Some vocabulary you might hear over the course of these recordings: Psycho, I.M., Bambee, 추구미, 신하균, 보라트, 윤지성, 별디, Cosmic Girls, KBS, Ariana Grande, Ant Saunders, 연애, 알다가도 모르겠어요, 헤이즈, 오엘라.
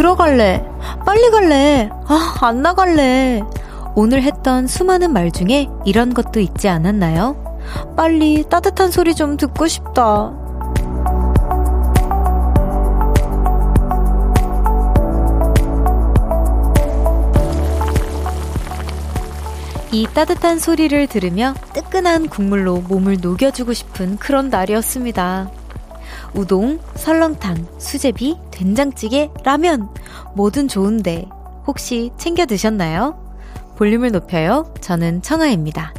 들어갈래, 빨리 갈래, 아, 안 나갈래. 오늘 했던 수많은 말 중에 이런 것도 있지 않았나요? 빨리 따뜻한 소리 좀 듣고 싶다. 이 따뜻한 소리를 들으며 뜨끈한 국물로 몸을 녹여주고 싶은 그런 날이었습니다. 우동, 설렁탕, 수제비, 된장찌개, 라면 뭐든 좋은데 혹시 챙겨 드셨나요? 볼륨을 높여요. 저는 청아입니다.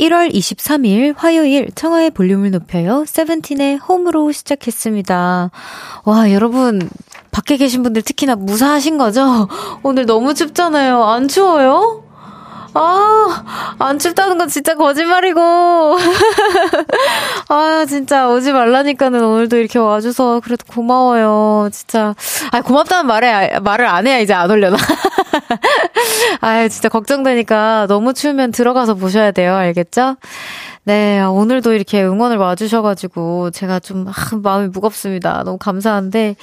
1월 23일 화요일 청아의 볼륨을 높여요. 세븐틴의 홈으로 시작했습니다. 와, 여러분 밖에 계신 분들 특히나 무사하신 거죠? 오늘 너무 춥잖아요. 안 추워요? 아, 안 춥다는 건 진짜 거짓말이고. 아, 진짜 오지 말라니까는 오늘도 이렇게 와줘서 그래도 고마워요. 진짜. 아, 고맙다는 말을 안 해야 이제 안 올려나. 아, 진짜 걱정되니까 너무 추우면 들어가서 보셔야 돼요. 알겠죠? 네, 오늘도 이렇게 응원을 와주셔가지고 제가 좀 마음이 무겁습니다. 너무 감사한데,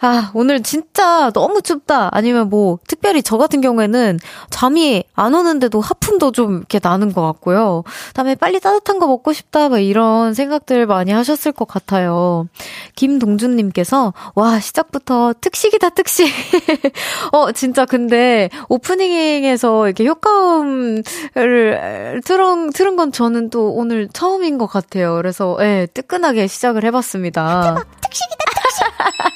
아, 오늘 진짜 너무 춥다 아니면 뭐 특별히 저 같은 경우에는 잠이 안 오는데도 하품도 좀 이렇게 나는 것 같고요. 그다음에 빨리 따뜻한 거 먹고 싶다 막 이런 생각들 많이 하셨을 것 같아요. 김동준님께서 와, 시작부터 특식이다 특식. 진짜 근데 오프닝에서 이렇게 효과음을 틀은 건 저는 또 오늘 처음인 것 같아요. 그래서 예, 뜨끈하게 시작을 해봤습니다. 대박! 특식이다 특식!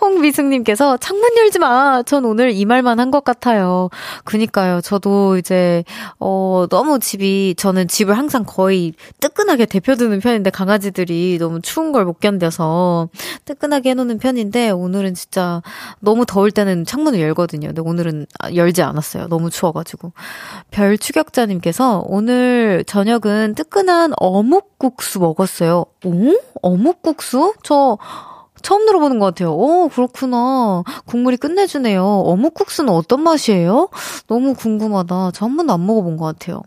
홍미승님께서 창문 열지 마! 전 오늘 이 말만 한 것 같아요. 그니까요. 저도 이제 너무 저는 집을 항상 거의 뜨끈하게 데펴두는 편인데 강아지들이 너무 추운 걸 못 견뎌서 뜨끈하게 해놓는 편인데 오늘은 진짜 너무 더울 때는 창문을 열거든요. 근데 오늘은 열지 않았어요. 너무 추워가지고. 별추격자님께서 오늘 저녁은 뜨끈한 어묵국수 먹었어요. 오? 어묵국수? 저 처음 들어보는 것 같아요. 오, 그렇구나. 국물이 끝내주네요. 어묵국수는 어떤 맛이에요? 너무 궁금하다. 저 한 번도 안 먹어본 것 같아요.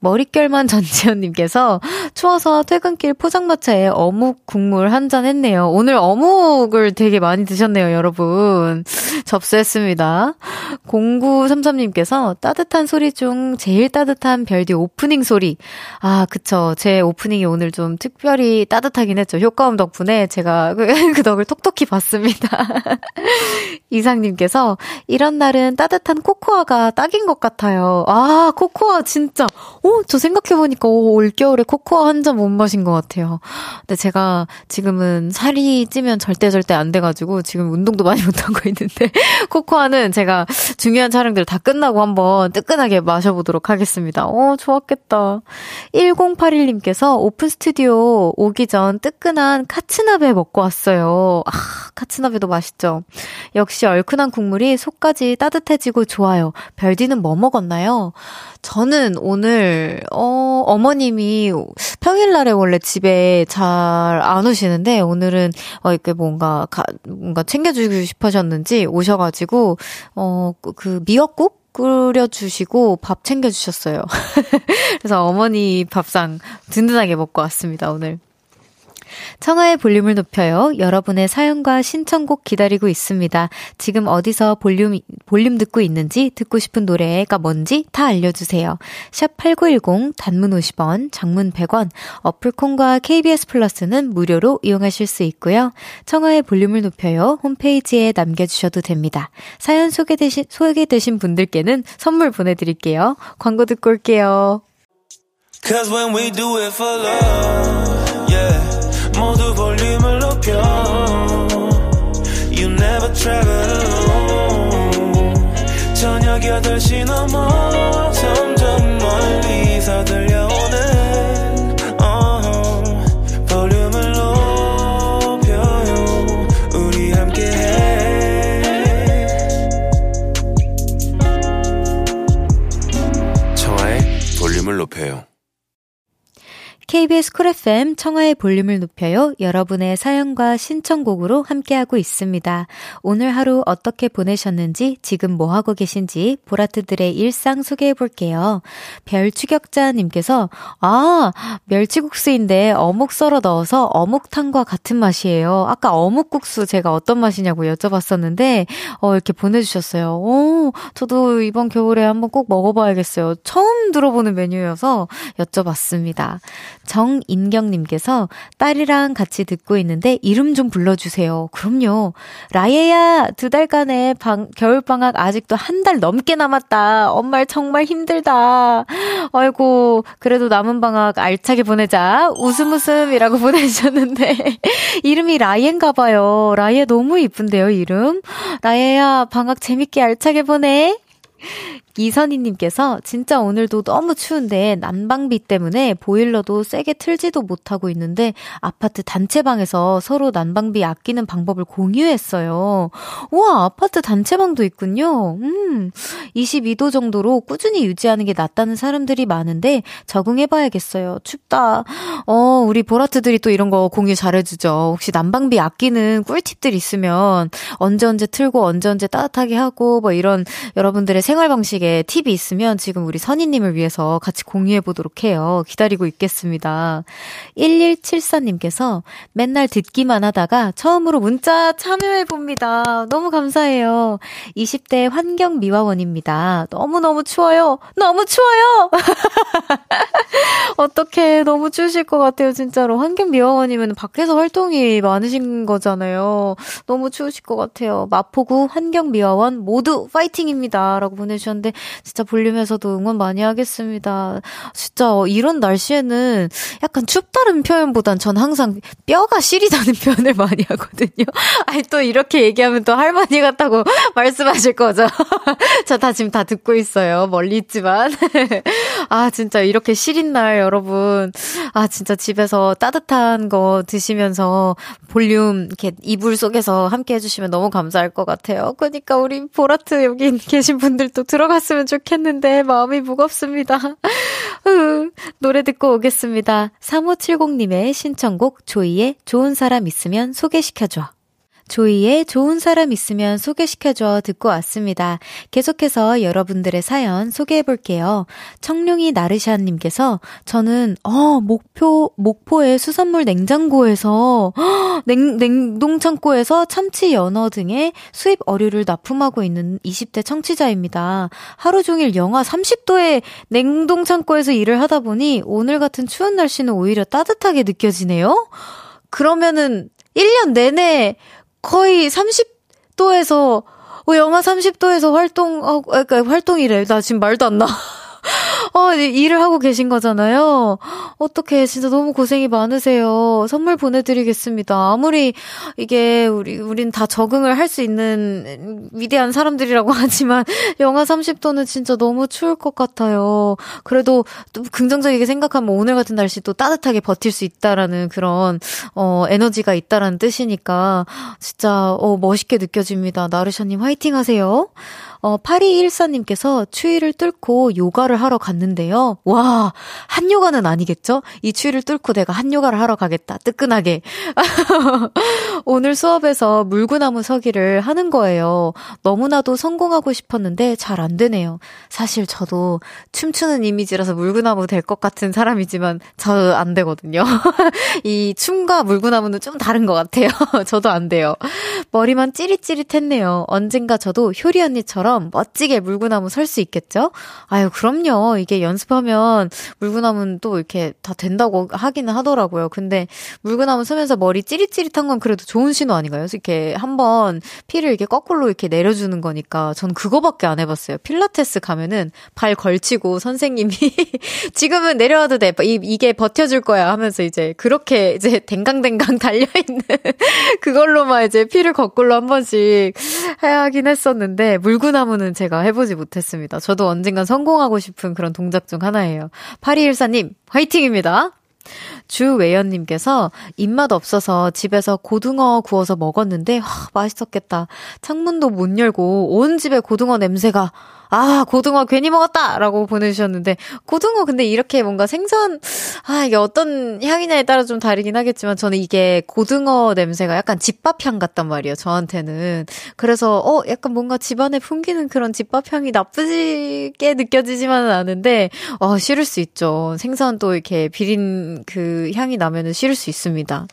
머릿결만 전지현님께서 추워서 퇴근길 포장마차에 어묵 국물 한 잔 했네요. 오늘 어묵을 되게 많이 드셨네요, 여러분. 접수했습니다. 0933님께서 따뜻한 소리 중 제일 따뜻한 별디 오프닝 소리. 아, 그쵸. 제 오프닝이 오늘 좀 특별히 따뜻하긴 했죠. 효과음 덕분에 제가 그 덕을 톡톡히 봤습니다. 이상님께서 이런 날은 따뜻한 코코아가 딱인 것 같아요. 아, 코코아 진짜. 저 생각해보니까 올겨울에 코코아 한 잔 못 마신 것 같아요. 근데 제가 지금은 살이 찌면 절대 안 돼가지고 지금 운동도 많이 못하고 있는데 코코아는 제가 중요한 촬영들 다 끝나고 한번 뜨끈하게 마셔보도록 하겠습니다. 좋았겠다. 1081님께서 오픈 스튜디오 오기 전 뜨끈한 카츠나베 먹고 왔어요. 아, 카츠나베도 맛있죠. 역시 얼큰한 국물이 속까지 따뜻해지고 좋아요. 별디는 뭐 먹었나요? 저는 오늘 어머님이 평일날에 원래 집에 잘 안 오시는데 오늘은 이렇게 뭔가 챙겨주고 싶으셨는지 오셔가지고 그 미역국 끓여주시고 밥 챙겨주셨어요. 그래서 어머니 밥상 든든하게 먹고 왔습니다, 오늘. 청아의 볼륨을 높여요. 여러분의 사연과 신청곡 기다리고 있습니다. 지금 어디서 볼륨 듣고 있는지, 듣고 싶은 노래가 뭔지 다 알려주세요. 샵 8910, 단문 50원, 장문 100원, 어플콘과 KBS 플러스는 무료로 이용하실 수 있고요. 청아의 볼륨을 높여요. 홈페이지에 남겨주셔도 됩니다. 사연 소개되신 분들께는 선물 보내드릴게요. 광고 듣고 올게요. 'Cause when we do it for love, yeah. 모두 볼륨을 높여 You never travel alone 저녁 8시 넘어 점점 멀리서 들려오는 볼륨을 높여요 우리 함께해 저의 볼륨을 높여요 KBS 쿨 FM 청하의 볼륨을 높여요. 여러분의 사연과 신청곡으로 함께하고 있습니다. 오늘 하루 어떻게 보내셨는지, 지금 뭐하고 계신지 보라트들의 일상 소개해볼게요. 별추격자님께서 멸치국수인데 어묵 썰어 넣어서 어묵탕과 같은 맛이에요. 아까 어묵국수 제가 어떤 맛이냐고 여쭤봤었는데 이렇게 보내주셨어요. 저도 이번 겨울에 한번 꼭 먹어봐야겠어요. 처음 들어보는 메뉴여서 여쭤봤습니다. 정인경님께서 딸이랑 같이 듣고 있는데 이름 좀 불러주세요. 그럼요. 라예야, 2달간의 겨울방학 아직도 한 달 넘게 남았다. 엄마 정말 힘들다. 아이고, 그래도 남은 방학 알차게 보내자. 웃음 웃음이라고 보내주셨는데 이름이 라예인가 봐요. 라예 너무 이쁜데요, 이름. 라예야, 방학 재밌게 알차게 보내. 이선희님께서 진짜 오늘도 너무 추운데 난방비 때문에 보일러도 세게 틀지도 못하고 있는데 아파트 단체방에서 서로 난방비 아끼는 방법을 공유했어요. 우와, 아파트 단체방도 있군요. 22도 정도로 꾸준히 유지하는 게 낫다는 사람들이 많은데 적응해봐야겠어요. 춥다. 우리 보라트들이 또 이런 거 공유 잘해주죠. 혹시 난방비 아끼는 꿀팁들 있으면 언제 틀고 언제 따뜻하게 하고 뭐 이런 여러분들의 생활 방식에 팁이 있으면 지금 우리 선희님을 위해서 같이 공유해보도록 해요. 기다리고 있겠습니다. 1174님께서 맨날 듣기만 하다가 처음으로 문자 참여해봅니다. 너무 감사해요. 20대 환경미화원입니다. 너무너무 추워요. 너무 추워요. 어떡해, 너무 추우실 것 같아요. 진짜로 환경미화원이면 밖에서 활동이 많으신 거잖아요. 너무 추우실 것 같아요. 마포구 환경미화원 모두 파이팅입니다 라고 보내주셨는데 진짜 볼륨에서도 응원 많이 하겠습니다. 진짜 이런 날씨에는 약간 춥다는 표현보단 전 항상 뼈가 시리다는 표현을 많이 하거든요. 아니, 또 이렇게 얘기하면 또 할머니 같다고 말씀하실 거죠. 저 지금 다 듣고 있어요. 멀리 있지만. 진짜 이렇게 시린 날 여러분. 진짜 집에서 따뜻한 거 드시면서 볼륨 이렇게 이불 속에서 함께 해주시면 너무 감사할 것 같아요. 그러니까 우리 보라트 여기 계신 분들도 들어갔으면 좋겠는데 마음이 무겁습니다. 노래 듣고 오겠습니다. 3570님의 신청곡 조이의 좋은 사람 있으면 소개시켜줘. 조이의 좋은 사람 있으면 소개시켜줘 듣고 왔습니다. 계속해서 여러분들의 사연 소개해볼게요. 청룡이 나르샤님께서 저는 목포의 수산물 냉장고에서 냉동창고에서 참치, 연어 등의 수입 어류를 납품하고 있는 20대 청취자입니다. 하루 종일 영하 30도의 냉동창고에서 일을 하다 보니 오늘 같은 추운 날씨는 오히려 따뜻하게 느껴지네요. 그러면은 1년 내내 거의 30도에서, 영하 30도에서 활동이래. 나 지금 말도 안 나. 일을 하고 계신 거잖아요. 어떡해, 진짜 너무 고생이 많으세요. 선물 보내드리겠습니다. 아무리 이게 우린 다 적응을 할 수 있는 위대한 사람들이라고 하지만 영하 30도는 진짜 너무 추울 것 같아요. 그래도 또 긍정적이게 생각하면 오늘 같은 날씨 또 따뜻하게 버틸 수 있다라는 그런 에너지가 있다라는 뜻이니까 진짜 멋있게 느껴집니다. 나르샤님 화이팅 하세요. 8214님께서 추위를 뚫고 요가를 하러 갔는데요. 와, 한 요가는 아니겠죠? 이 추위를 뚫고 내가 한 요가를 하러 가겠다. 뜨끈하게. 오늘 수업에서 물구나무 서기를 하는 거예요. 너무나도 성공하고 싶었는데 잘 안 되네요. 사실 저도 춤추는 이미지라서 물구나무 될 것 같은 사람이지만 저 안 되거든요. 이 춤과 물구나무는 좀 다른 것 같아요. 저도 안 돼요. 머리만 찌릿찌릿했네요. 언젠가 저도 효리 언니처럼 멋지게 물구나무 설 수 있겠죠? 아유, 그럼요. 이게 연습하면 물구나무는 또 이렇게 다 된다고 하기는 하더라고요. 근데 물구나무 서면서 머리 찌릿찌릿한 건 그래도 좋은 신호 아닌가요? 이렇게 한번 피를 이렇게 거꾸로 이렇게 내려주는 거니까 전 그거밖에 안 해봤어요. 필라테스 가면은 발 걸치고 선생님이 지금은 내려와도 돼. 이게 버텨줄 거야 하면서 이제 그렇게 이제 댕강댕강 달려있는 그걸로만 이제 피를 거꾸로 한 번씩 해야 하긴 했었는데 물구나무는 제가 해보지 못했습니다. 저도 언젠간 성공하고 싶은 그런 동작 중 하나예요. 8214님 화이팅입니다. 주외연님께서 입맛 없어서 집에서 고등어 구워서 먹었는데 맛있었겠다. 창문도 못 열고 온 집에 고등어 냄새가 아, 고등어 괜히 먹었다! 라고 보내주셨는데, 고등어 근데 이렇게 뭔가 생선, 아, 이게 어떤 향이냐에 따라 좀 다르긴 하겠지만, 저는 이게 고등어 냄새가 약간 집밥향 같단 말이에요, 저한테는. 그래서, 약간 뭔가 집안에 풍기는 그런 집밥향이 나쁘게 느껴지지만은 않은데, 싫을 수 있죠. 생선 또 이렇게 비린 그 향이 나면은 싫을 수 있습니다.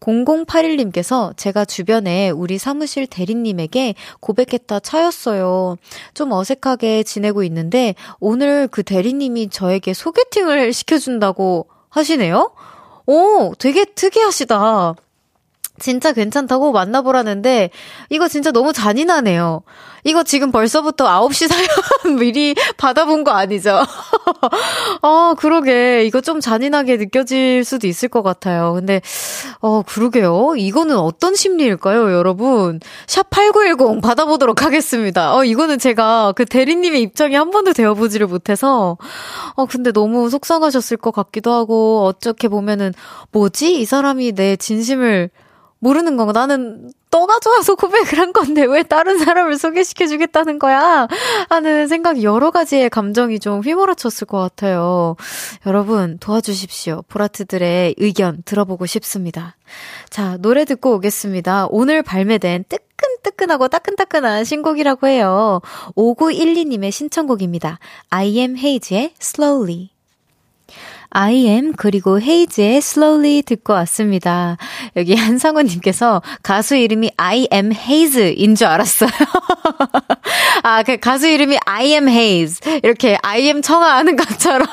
0081님께서 제가 주변에 우리 사무실 대리님에게 고백했다 차였어요. 좀 어색하게 지내고 있는데 오늘 그 대리님이 저에게 소개팅을 시켜준다고 하시네요? 오, 되게 특이하시다. 진짜 괜찮다고 만나보라는데 이거 진짜 너무 잔인하네요. 이거 지금 벌써부터 9시 사연 미리 받아본 거 아니죠? 그러게. 이거 좀 잔인하게 느껴질 수도 있을 것 같아요. 근데 그러게요. 이거는 어떤 심리일까요, 여러분? 샵8910 받아보도록 하겠습니다. 이거는 제가 그 대리님의 입장에 한 번도 되어보지를 못해서 근데 너무 속상하셨을 것 같기도 하고 어떻게 보면은 뭐지? 이 사람이 내 진심을 모르는 건가? 나는 너가 좋아서 고백을 한 건데 왜 다른 사람을 소개시켜주겠다는 거야? 하는 생각 여러 가지의 감정이 좀 휘몰아쳤을 것 같아요. 여러분 도와주십시오. 보라트들의 의견 들어보고 싶습니다. 자, 노래 듣고 오겠습니다. 오늘 발매된 뜨끈뜨끈하고 따끈따끈한 신곡이라고 해요. 5912님의 신청곡입니다. I am Haze의 Slowly. I.M. 그리고 헤이즈의 Slowly 듣고 왔습니다. 여기 한상훈님께서 가수 이름이 I.M. 헤이즈인 줄 알았어요. 아, 그 가수 이름이 I.M. 헤이즈 이렇게 I.M. 청하하는 것처럼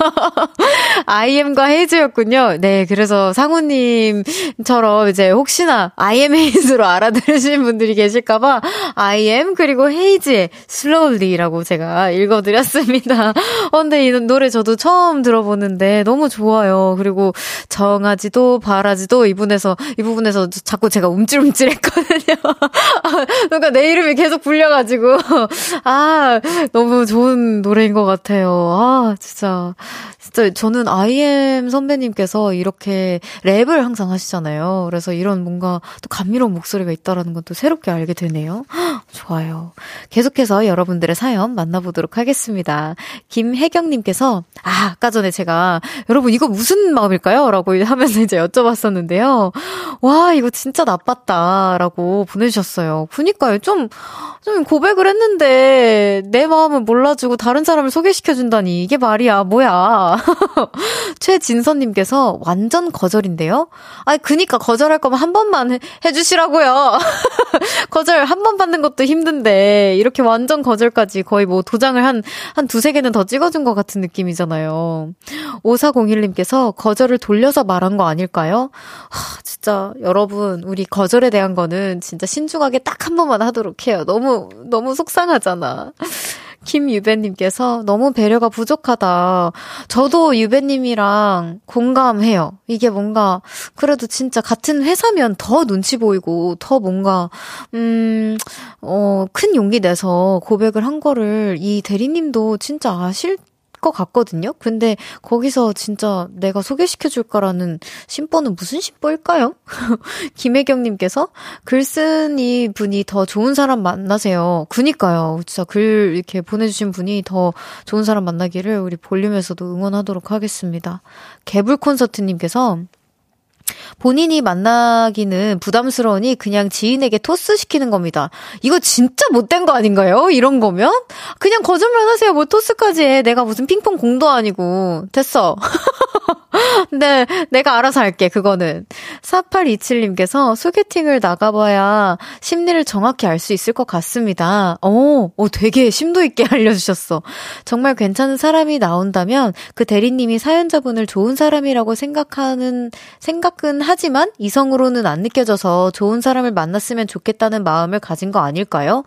I.M.과 헤이즈였군요. 네, 그래서 상훈님처럼 이제 혹시나 I.M. 헤이즈로 알아들으시는 분들이 계실까봐 I.M. 그리고 헤이즈의 Slowly라고 제가 읽어드렸습니다. 근데 이 노래 저도 처음 들어보는데 너무 좋아요. 그리고 정하지도 바라지도 이 부분에서 자꾸 제가 움찔움찔했거든요. 그러니까 내 이름이 계속 불려가지고 너무 좋은 노래인 것 같아요. 진짜 저는 IM 선배님께서 이렇게 랩을 항상 하시잖아요. 그래서 이런 뭔가 또 감미로운 목소리가 있다라는 건 또 새롭게 알게 되네요. 좋아요. 계속해서 여러분들의 사연 만나보도록 하겠습니다. 김혜경님께서 아까 전에 제가 여러분 이거 무슨 마음일까요? 라고 하면서 이제 여쭤봤었는데요. 와 이거 진짜 나빴다 라고 보내주셨어요. 그러니까요. 좀 고백을 했는데 내 마음은 몰라주고 다른 사람을 소개시켜준다니 이게 말이야 뭐야. 최진선님께서 완전 거절인데요. 아니 그니까 거절할 거면 한 번만 해주시라고요. 거절 한 번 받는 것도 힘든데 이렇게 완전 거절까지 거의 뭐 도장을 한 두세 개는 더 찍어준 것 같은 느낌이잖아요. 5401님께서 거절을 돌려서 말한 거 아닐까요? 진짜 여러분 우리 거절에 대한 거는 진짜 신중하게 딱 한 번만 하도록 해요. 너무 속상하잖아. 김유배님께서 너무 배려가 부족하다. 저도 유배님이랑 공감해요. 이게 뭔가 그래도 진짜 같은 회사면 더 눈치 보이고 더 뭔가 큰 용기 내서 고백을 한 거를 이 대리님도 진짜 아실 것 같거든요. 근데 거기서 진짜 내가 소개시켜줄까라는 심보는 무슨 심보일까요? 김혜경님께서 글 쓴 이 분이 더 좋은 사람 만나세요. 그니까요. 진짜 글 이렇게 보내주신 분이 더 좋은 사람 만나기를 우리 볼륨에서도 응원하도록 하겠습니다. 개불콘서트님께서 본인이 만나기는 부담스러우니 그냥 지인에게 토스 시키는 겁니다. 이거 진짜 못된 거 아닌가요? 이런 거면? 그냥 거짓말 하세요. 뭐 토스까지 해. 내가 무슨 핑퐁 공도 아니고. 됐어. 네, 내가 알아서 할게, 그거는. 4827님께서 소개팅을 나가봐야 심리를 정확히 알 수 있을 것 같습니다. 되게 심도 있게 알려주셨어. 정말 괜찮은 사람이 나온다면 그 대리님이 사연자분을 좋은 사람이라고 생각은 하지만 이성으로는 안 느껴져서 좋은 사람을 만났으면 좋겠다는 마음을 가진 거 아닐까요?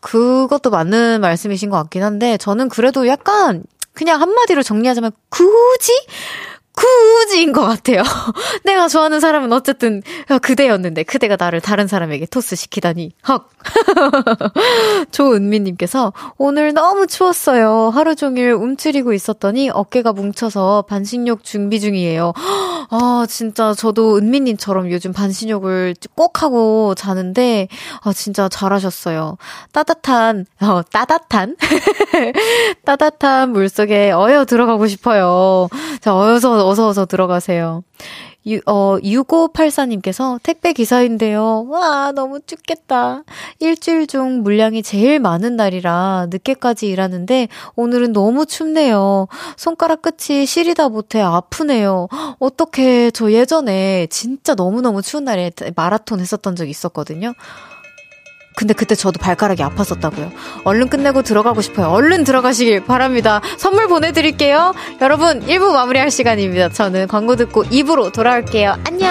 그것도 맞는 말씀이신 것 같긴 한데 저는 그래도 약간 그냥 한마디로 정리하자면 굳이인 것 같아요. 내가 좋아하는 사람은 어쨌든 그대였는데 그대가 나를 다른 사람에게 토스시키다니. 헉. 조은미님께서 오늘 너무 추웠어요. 하루 종일 움츠리고 있었더니 어깨가 뭉쳐서 반신욕 준비 중이에요. 아 진짜 저도 은미님처럼 요즘 반신욕을 꼭 하고 자는데 아 진짜 잘하셨어요. 따뜻한 따뜻한 물속에 어여 들어가고 싶어요. 자 어서 들어가세요. 6584님께서 택배 기사인데요. 와 너무 춥겠다. 일주일 중 물량이 제일 많은 날이라 늦게까지 일하는데 오늘은 너무 춥네요. 손가락 끝이 시리다 못해 아프네요. 어떡해. 저 예전에 진짜 너무너무 추운 날에 마라톤 했었던 적이 있었거든요. 근데 그때 저도 발가락이 아팠었다고요. 얼른 끝내고 들어가고 싶어요. 얼른 들어가시길 바랍니다. 선물 보내드릴게요. 여러분 1부 마무리할 시간입니다. 저는 광고 듣고 2부로 돌아올게요. 안녕.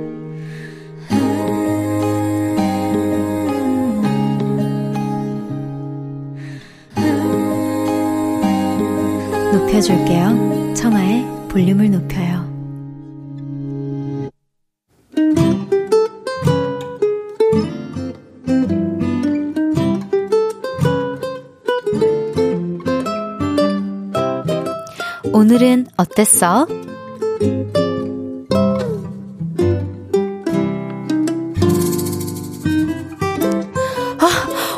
높여줄게요. 청하의 볼륨을 높여요. 오늘은 어땠어? 아,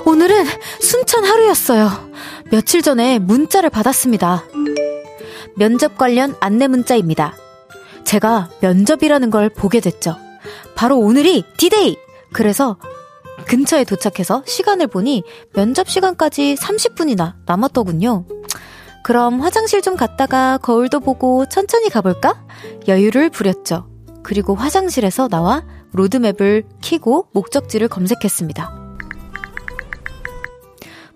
오늘은 숨찬 하루였어요. 며칠 전에 문자를 받았습니다. 면접 관련 안내 문자입니다. 제가 면접이라는 걸 보게 됐죠. 바로 오늘이 디데이! 그래서 근처에 도착해서 시간을 보니 면접 시간까지 30분이나 남았더군요. 그럼 화장실 좀 갔다가 거울도 보고 천천히 가볼까? 여유를 부렸죠. 그리고 화장실에서 나와 로드맵을 켜고 목적지를 검색했습니다.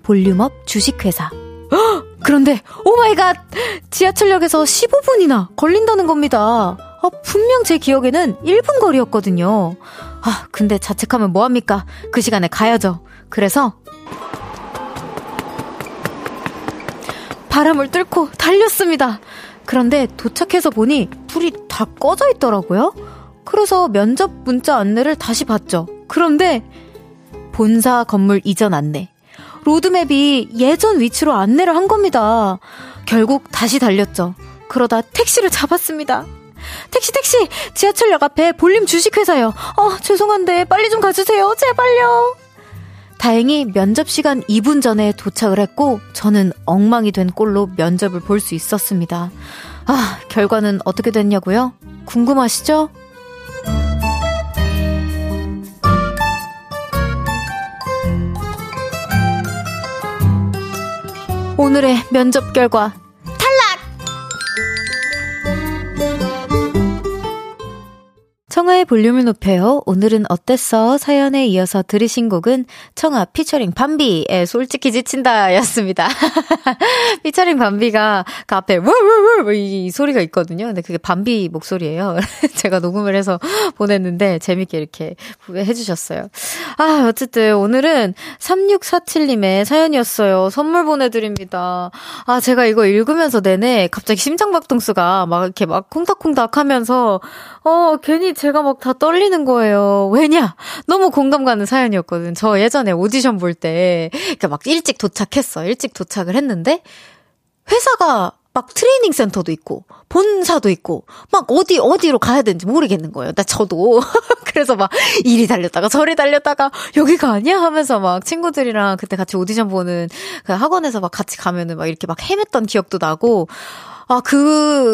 볼륨업 주식회사. 헉! 그런데 오마이갓! 지하철역에서 15분이나 걸린다는 겁니다. 아, 분명 제 기억에는 1분 거리였거든요. 아 근데 자책하면 뭐합니까? 그 시간에 가야죠. 그래서 바람을 뚫고 달렸습니다. 그런데 도착해서 보니 불이 다 꺼져 있더라고요. 그래서 면접 문자 안내를 다시 봤죠. 그런데 본사 건물 이전 안내. 로드맵이 예전 위치로 안내를 한 겁니다. 결국 다시 달렸죠. 그러다 택시를 잡았습니다. 택시! 지하철역 앞에 볼륨 주식회사요. 죄송한데 빨리 좀 가주세요. 제발요. 다행히 면접 시간 2분 전에 도착을 했고 저는 엉망이 된 꼴로 면접을 볼 수 있었습니다. 아, 결과는 어떻게 됐냐고요? 궁금하시죠? 오늘의 면접 결과 탈락! 청아의 볼륨을 높여요. 오늘은 어땠어? 사연에 이어서 들으신 곡은 청아 피처링 밤비의 솔직히 지친다 였습니다. 피처링 밤비가 그 앞에 워워워 이 소리가 있거든요. 근데 그게 밤비 목소리예요. 제가 녹음을 해서 보냈는데 재밌게 이렇게 해주셨어요. 아, 어쨌든 오늘은 3647님의 사연이었어요. 선물 보내드립니다. 아, 제가 이거 읽으면서 내내 갑자기 심장박동수가 막 이렇게 막 콩닥콩닥 하면서 괜히 제가 막 다 떨리는 거예요. 왜냐? 너무 공감가는 사연이었거든. 저 예전에 오디션 볼 때 그러니까 막 일찍 도착을 했는데 회사가 막 트레이닝 센터도 있고 본사도 있고 막 어디로 가야 되는지 모르겠는 거예요. 나 저도 그래서 막 이리 달렸다가 저리 달렸다가 여기가 아니야 하면서 막 친구들이랑 그때 같이 오디션 보는 그 학원에서 막 같이 가면은 막 이렇게 막 헤맸던 기억도 나고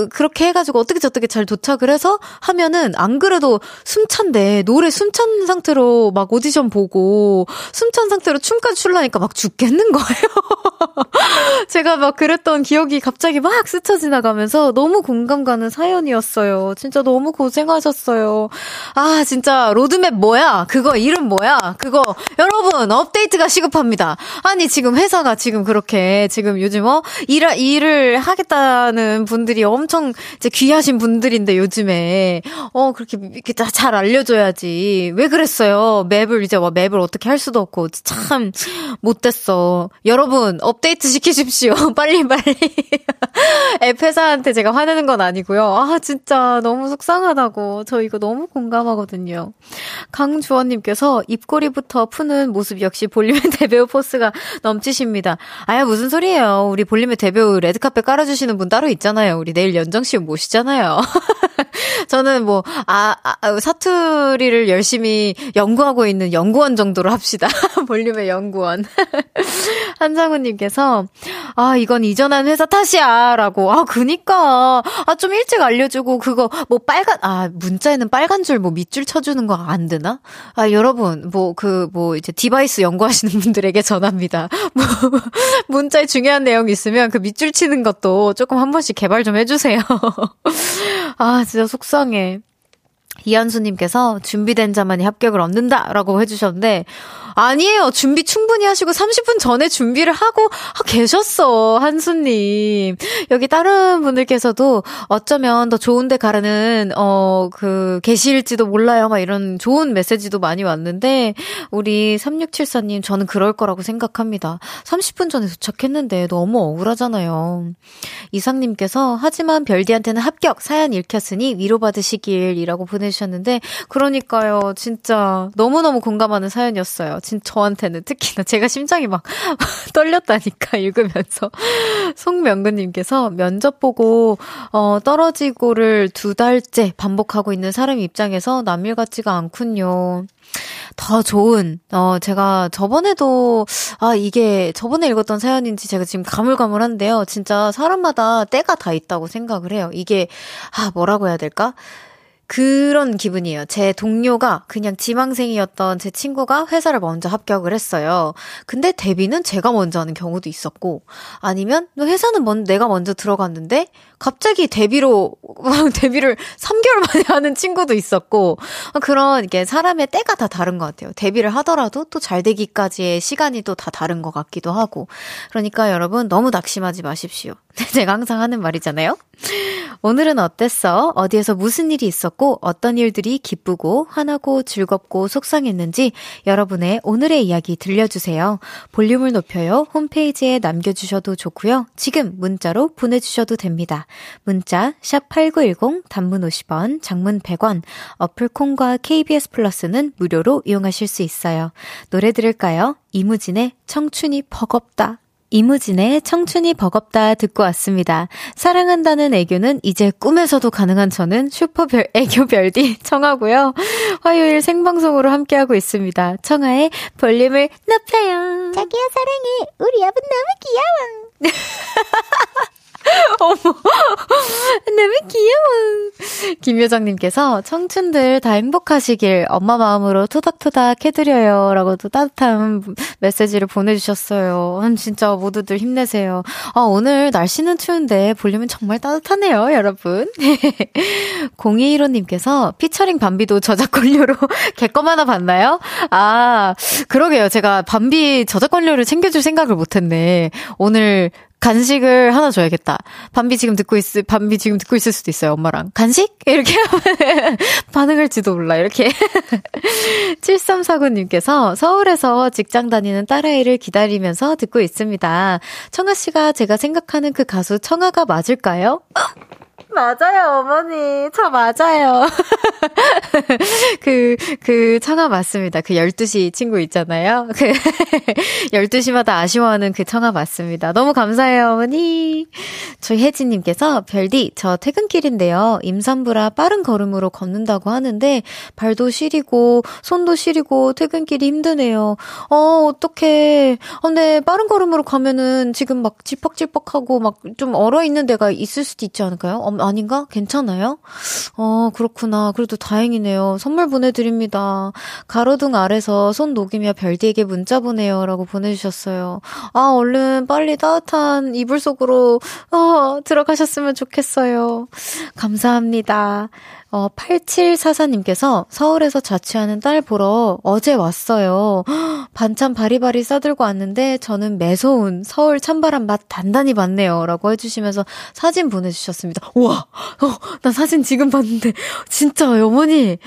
그렇게 해가지고 어떻게 저떻게 잘 도착을 해서 하면은 안 그래도 숨찬데 노래 숨찬 상태로 막 오디션 보고 숨찬 상태로 춤까지 출라니까 막 죽겠는 거예요. 제가 막 그랬던 기억이 갑자기 막 스쳐 지나가면서 너무 공감 가는 사연이었어요. 진짜 너무 고생하셨어요. 아 진짜 로드맵 뭐야? 그거 이름 뭐야? 그거 여러분 업데이트가 시급합니다. 아니 지금 회사가 지금 그렇게 지금 요즘 일을 하겠다는 알려주시는 분들이 엄청 이제 귀하신 분들인데 요즘에 그렇게 이렇게 잘 알려줘야지. 왜 그랬어요? 맵을 어떻게 할 수도 없고 참 못됐어. 여러분 업데이트 시키십시오. 빨리. 앱 회사한테 제가 화내는 건 아니고요. 아 진짜 너무 속상하다고. 저 이거 너무 공감하거든요. 강주원님께서 입꼬리부터 푸는 모습 역시 볼륨의 대배우 포스가 넘치십니다. 아야 무슨 소리예요. 우리 볼륨의 대배우 레드카펫 깔아주시는 분 따로 있잖아요. 우리 내일 연정씨 모시잖아요. 저는 사투리를 열심히 연구하고 있는 연구원 정도로 합시다. 볼륨의 연구원. 한상우님께서 아 이건 이전한 회사 탓이야 라고. 아 그니까 좀 일찍 알려주고 그거 뭐 빨간 문자에는 빨간 줄 뭐 밑줄 쳐주는 거 안 되나? 아 여러분 이제 디바이스 연구하시는 분들에게 전합니다. 뭐 문자에 중요한 내용이 있으면 그 밑줄 치는 것도 조금 한 번씩 개발 좀 해주세요. 아 진짜 속상해. 이현수님께서 준비된 자만이 합격을 얻는다 라고 해주셨는데 아니에요. 준비 충분히 하시고 30분 전에 준비를 하고 계셨어. 한수님 여기 다른 분들께서도 어쩌면 더 좋은 데 가라는 계실지도 몰라요 막 이런 좋은 메시지도 많이 왔는데 우리 3674님 저는 그럴 거라고 생각합니다. 30분 전에 도착했는데 너무 억울하잖아요. 이상님께서 하지만 별디한테는 합격 사연 읽혔으니 위로받으시길이라고 보내주셨는데 그러니까요. 진짜 너무너무 공감하는 사연이었어요. 진짜 저한테는 특히나 제가 심장이 막 떨렸다니까 읽으면서. 송명근님께서 면접 보고 떨어지고를 2달째 반복하고 있는 사람 입장에서 남일 같지가 않군요. 더 좋은 제가 저번에도 이게 저번에 읽었던 사연인지 제가 지금 가물가물한데요. 진짜 사람마다 때가 다 있다고 생각을 해요. 이게 뭐라고 해야 될까? 그런 기분이에요. 제 동료가 그냥 지망생이었던 제 친구가 회사를 먼저 합격을 했어요. 근데 데뷔는 제가 먼저 하는 경우도 있었고 아니면 회사는 내가 먼저 들어갔는데 갑자기 데뷔를 3개월 만에 하는 친구도 있었고 그런 이게 사람의 때가 다 다른 것 같아요. 데뷔를 하더라도 또 잘 되기까지의 시간이 또 다 다른 것 같기도 하고 그러니까 여러분 너무 낙심하지 마십시오. 제가 항상 하는 말이잖아요. 오늘은 어땠어? 어디에서 무슨 일이 있었고 어떤 일들이 기쁘고 화나고 즐겁고 속상했는지 여러분의 오늘의 이야기 들려주세요. 볼륨을 높여요. 홈페이지에 남겨주셔도 좋고요. 지금 문자로 보내주셔도 됩니다. 문자 샵8910 단문 50원 장문 100원 어플콩과 KBS 플러스는 무료로 이용하실 수 있어요. 노래 들을까요? 이무진의 청춘이 버겁다. 이무진의 청춘이 버겁다 듣고 왔습니다. 사랑한다는 애교는 이제 꿈에서도 가능한 저는 슈퍼별 애교별디 청하고요. 화요일 생방송으로 함께하고 있습니다. 청하의 볼륨을 높여요. 자기야 사랑해. 우리 아분 너무 귀여워. 어머 너무 귀여워. 김효정님께서 청춘들 다 행복하시길 엄마 마음으로 토닥토닥 해드려요 라고 또 따뜻한 메시지를 보내주셨어요. 진짜 모두들 힘내세요. 오늘 날씨는 추운데 볼륨은 정말 따뜻하네요 여러분. 0215님께서 피처링 밤비도 저작권료로 개껌 하나 받나요? 그러게요. 제가 밤비 저작권료를 챙겨줄 생각을 못했네. 오늘 간식을 하나 줘야겠다. 밤비 지금 듣고 있을 수도 있어요, 엄마랑. 간식? 이렇게 하면 반응할지도 몰라, 이렇게. 7349님께서 서울에서 직장 다니는 딸아이를 기다리면서 듣고 있습니다. 청아씨가 제가 생각하는 그 가수 청아가 맞을까요? 맞아요, 어머니. 저 맞아요. 청아 맞습니다. 그 12시 친구 있잖아요. 12시마다 아쉬워하는 그 청아 맞습니다. 너무 감사해요, 어머니. 조혜진님께서, 별디, 저 퇴근길인데요. 임산부라 빠른 걸음으로 걷는다고 하는데, 발도 시리고, 손도 시리고, 퇴근길이 힘드네요. 어떡해. 근데 빠른 걸음으로 가면은 지금 막 질퍽질퍽하고 막 좀 얼어있는 데가 있을 수도 있지 않을까요? 아닌가? 괜찮아요? 그렇구나. 그래도 다행이네요. 선물 보내드립니다. 가로등 아래서 손 녹이며 별디에게 문자 보내요 라고 보내주셨어요. 얼른 빨리 따뜻한 이불 속으로 들어가셨으면 좋겠어요. 감사합니다. 8744님께서 서울에서 자취하는 딸 보러 어제 왔어요. 허, 반찬 바리바리 싸들고 왔는데 저는 매서운 서울 찬바람 맛 단단히 봤네요. 라고 해주시면서 사진 보내주셨습니다. 우와! 나 사진 지금 봤는데 진짜 어머니!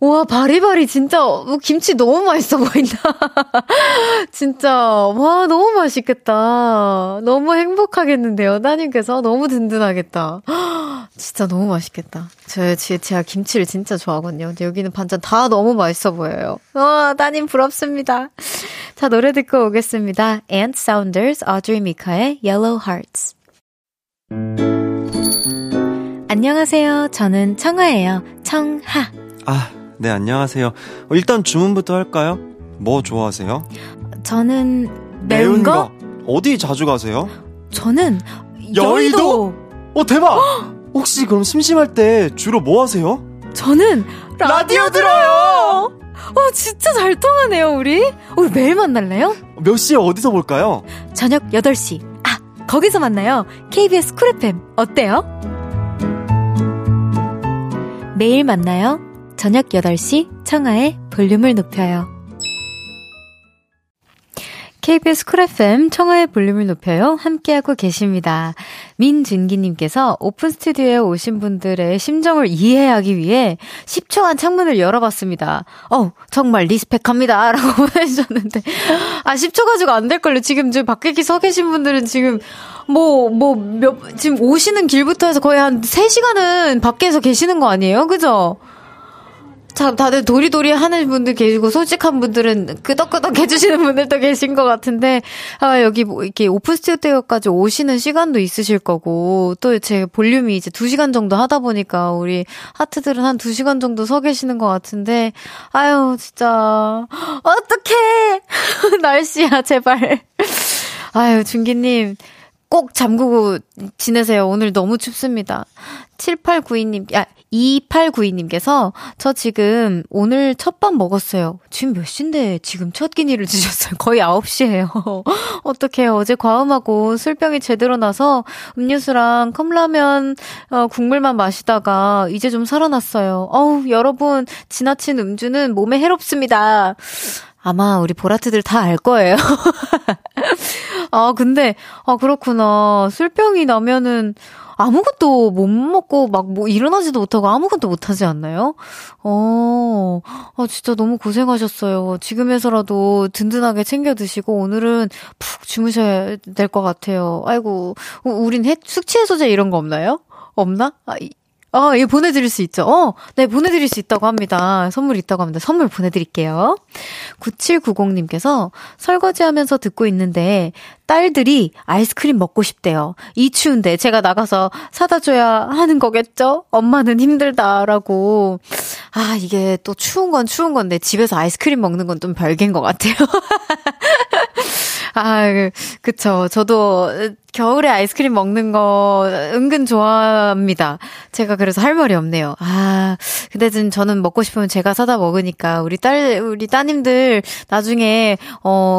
우와 바리바리 진짜 김치 너무 맛있어 보인다. 진짜 와 너무 맛있겠다. 너무 행복하겠는데요. 따님께서 너무 든든하겠다. 진짜 너무 맛있겠다. 제가 김치를 진짜 좋아하거든요. 근데 여기는 반찬 다 너무 맛있어 보여요. 와, 따님 부럽습니다. 자, 노래 듣고 오겠습니다. Ant Saunders, Audrey Mika의 Yellow Hearts. 안녕하세요. 저는 청하예요. 청하. 아, 네, 안녕하세요. 일단 주문부터 할까요? 뭐 좋아하세요? 저는 매운 거? 어디 자주 가세요? 저는 여의도! 어, 대박! 혹시 그럼 심심할 때 주로 뭐 하세요? 저는 라디오 들어요! 와, 진짜 잘 통하네요, 우리 매일 만날래요? 몇 시에 어디서 볼까요? 저녁 8시. 아, 거기서 만나요. KBS 쿨 FM. 어때요? 매일 만나요. 저녁 8시 청하의 볼륨을 높여요. KBS 쿨 FM 청하의 볼륨을 높여요. 함께하고 계십니다. 민준기님께서 오픈 스튜디오에 오신 분들의 심정을 이해하기 위해 10초간 창문을 열어봤습니다. 정말 리스펙합니다. 라고 보내주셨는데 10초 가지고 안 될걸요. 지금 밖에 서 계신 분들은 지금 지금 오시는 길부터 해서 거의 한 3시간은 밖에서 계시는 거 아니에요? 그죠? 참 다들 도리도리 하는 분들 계시고 솔직한 분들은 끄덕끄덕 해주시는 분들도 계신 것 같은데 여기 이렇게 오픈 스튜디오까지 오시는 시간도 있으실 거고 또 제 볼륨이 이제 2시간 정도 하다 보니까 우리 하트들은 한 2시간 정도 서 계시는 것 같은데 진짜 어떡해 날씨야 제발 준기님 꼭 잠그고 지내세요. 오늘 너무 춥습니다. 2892님께서 저 지금 오늘 첫밥 먹었어요. 지금 몇 시인데 지금 첫 끼니를 드셨어요. 거의 9시예요. 어떡해요. 어제 과음하고 술병이 제대로 나서 음료수랑 컵라면 국물만 마시다가 이제 좀 살아났어요. 어우 여러분 지나친 음주는 몸에 해롭습니다. 아마 우리 보라트들 다 알 거예요. 그렇구나. 술병이 나면은 아무것도 못 먹고 일어나지도 못하고 아무것도 못하지 않나요? 진짜 너무 고생하셨어요. 지금에서라도 든든하게 챙겨 드시고 오늘은 푹 주무셔야 될 것 같아요. 아이고, 우린 숙취해소제 이런 거 없나요? 없나? 이거 보내드릴 수 있죠? 네, 보내드릴 수 있다고 합니다. 선물 있다고 합니다. 선물 보내드릴게요. 9790님께서 설거지하면서 듣고 있는데 딸들이 아이스크림 먹고 싶대요. 이 추운데 제가 나가서 사다 줘야 하는 거겠죠? 엄마는 힘들다라고. 이게 또 추운 건 추운 건데 집에서 아이스크림 먹는 건 좀 별개인 것 같아요. 그쵸. 저도 겨울에 아이스크림 먹는 거 은근 좋아합니다. 제가 그래서 할 말이 없네요. 근데 지금 저는 먹고 싶으면 제가 사다 먹으니까 우리 따님들 나중에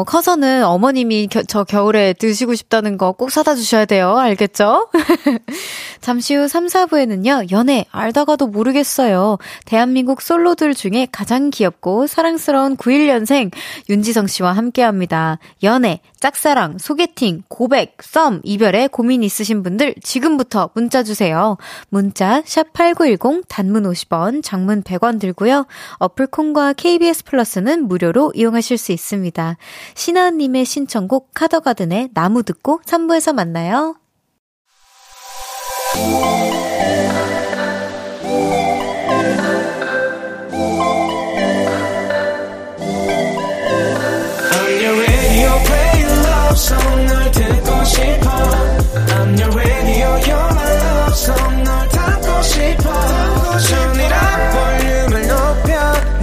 커서는 어머님이 저 겨울에 드시고 싶다는 거 꼭 사다 주셔야 돼요. 알겠죠? 잠시 후 3, 4부에는요. 연애 알다가도 모르겠어요. 대한민국 솔로들 중에 가장 귀엽고 사랑스러운 91년생 윤지성 씨와 함께합니다. 연애, 짝사랑, 소개팅, 고백, 썸, 이별에 고민 있으신 분들 지금부터 문자 주세요. 문자 샵8910 단문 50원, 장문 100원 들고요. 어플콘과 KBS 플러스는 무료로 이용하실 수 있습니다. 신하은님의 신청곡 카더가든의 나무 듣고 3부에서 만나요. I'm your radio, you're my love song. 널 담고 싶어. 전이라 볼륨을 높여.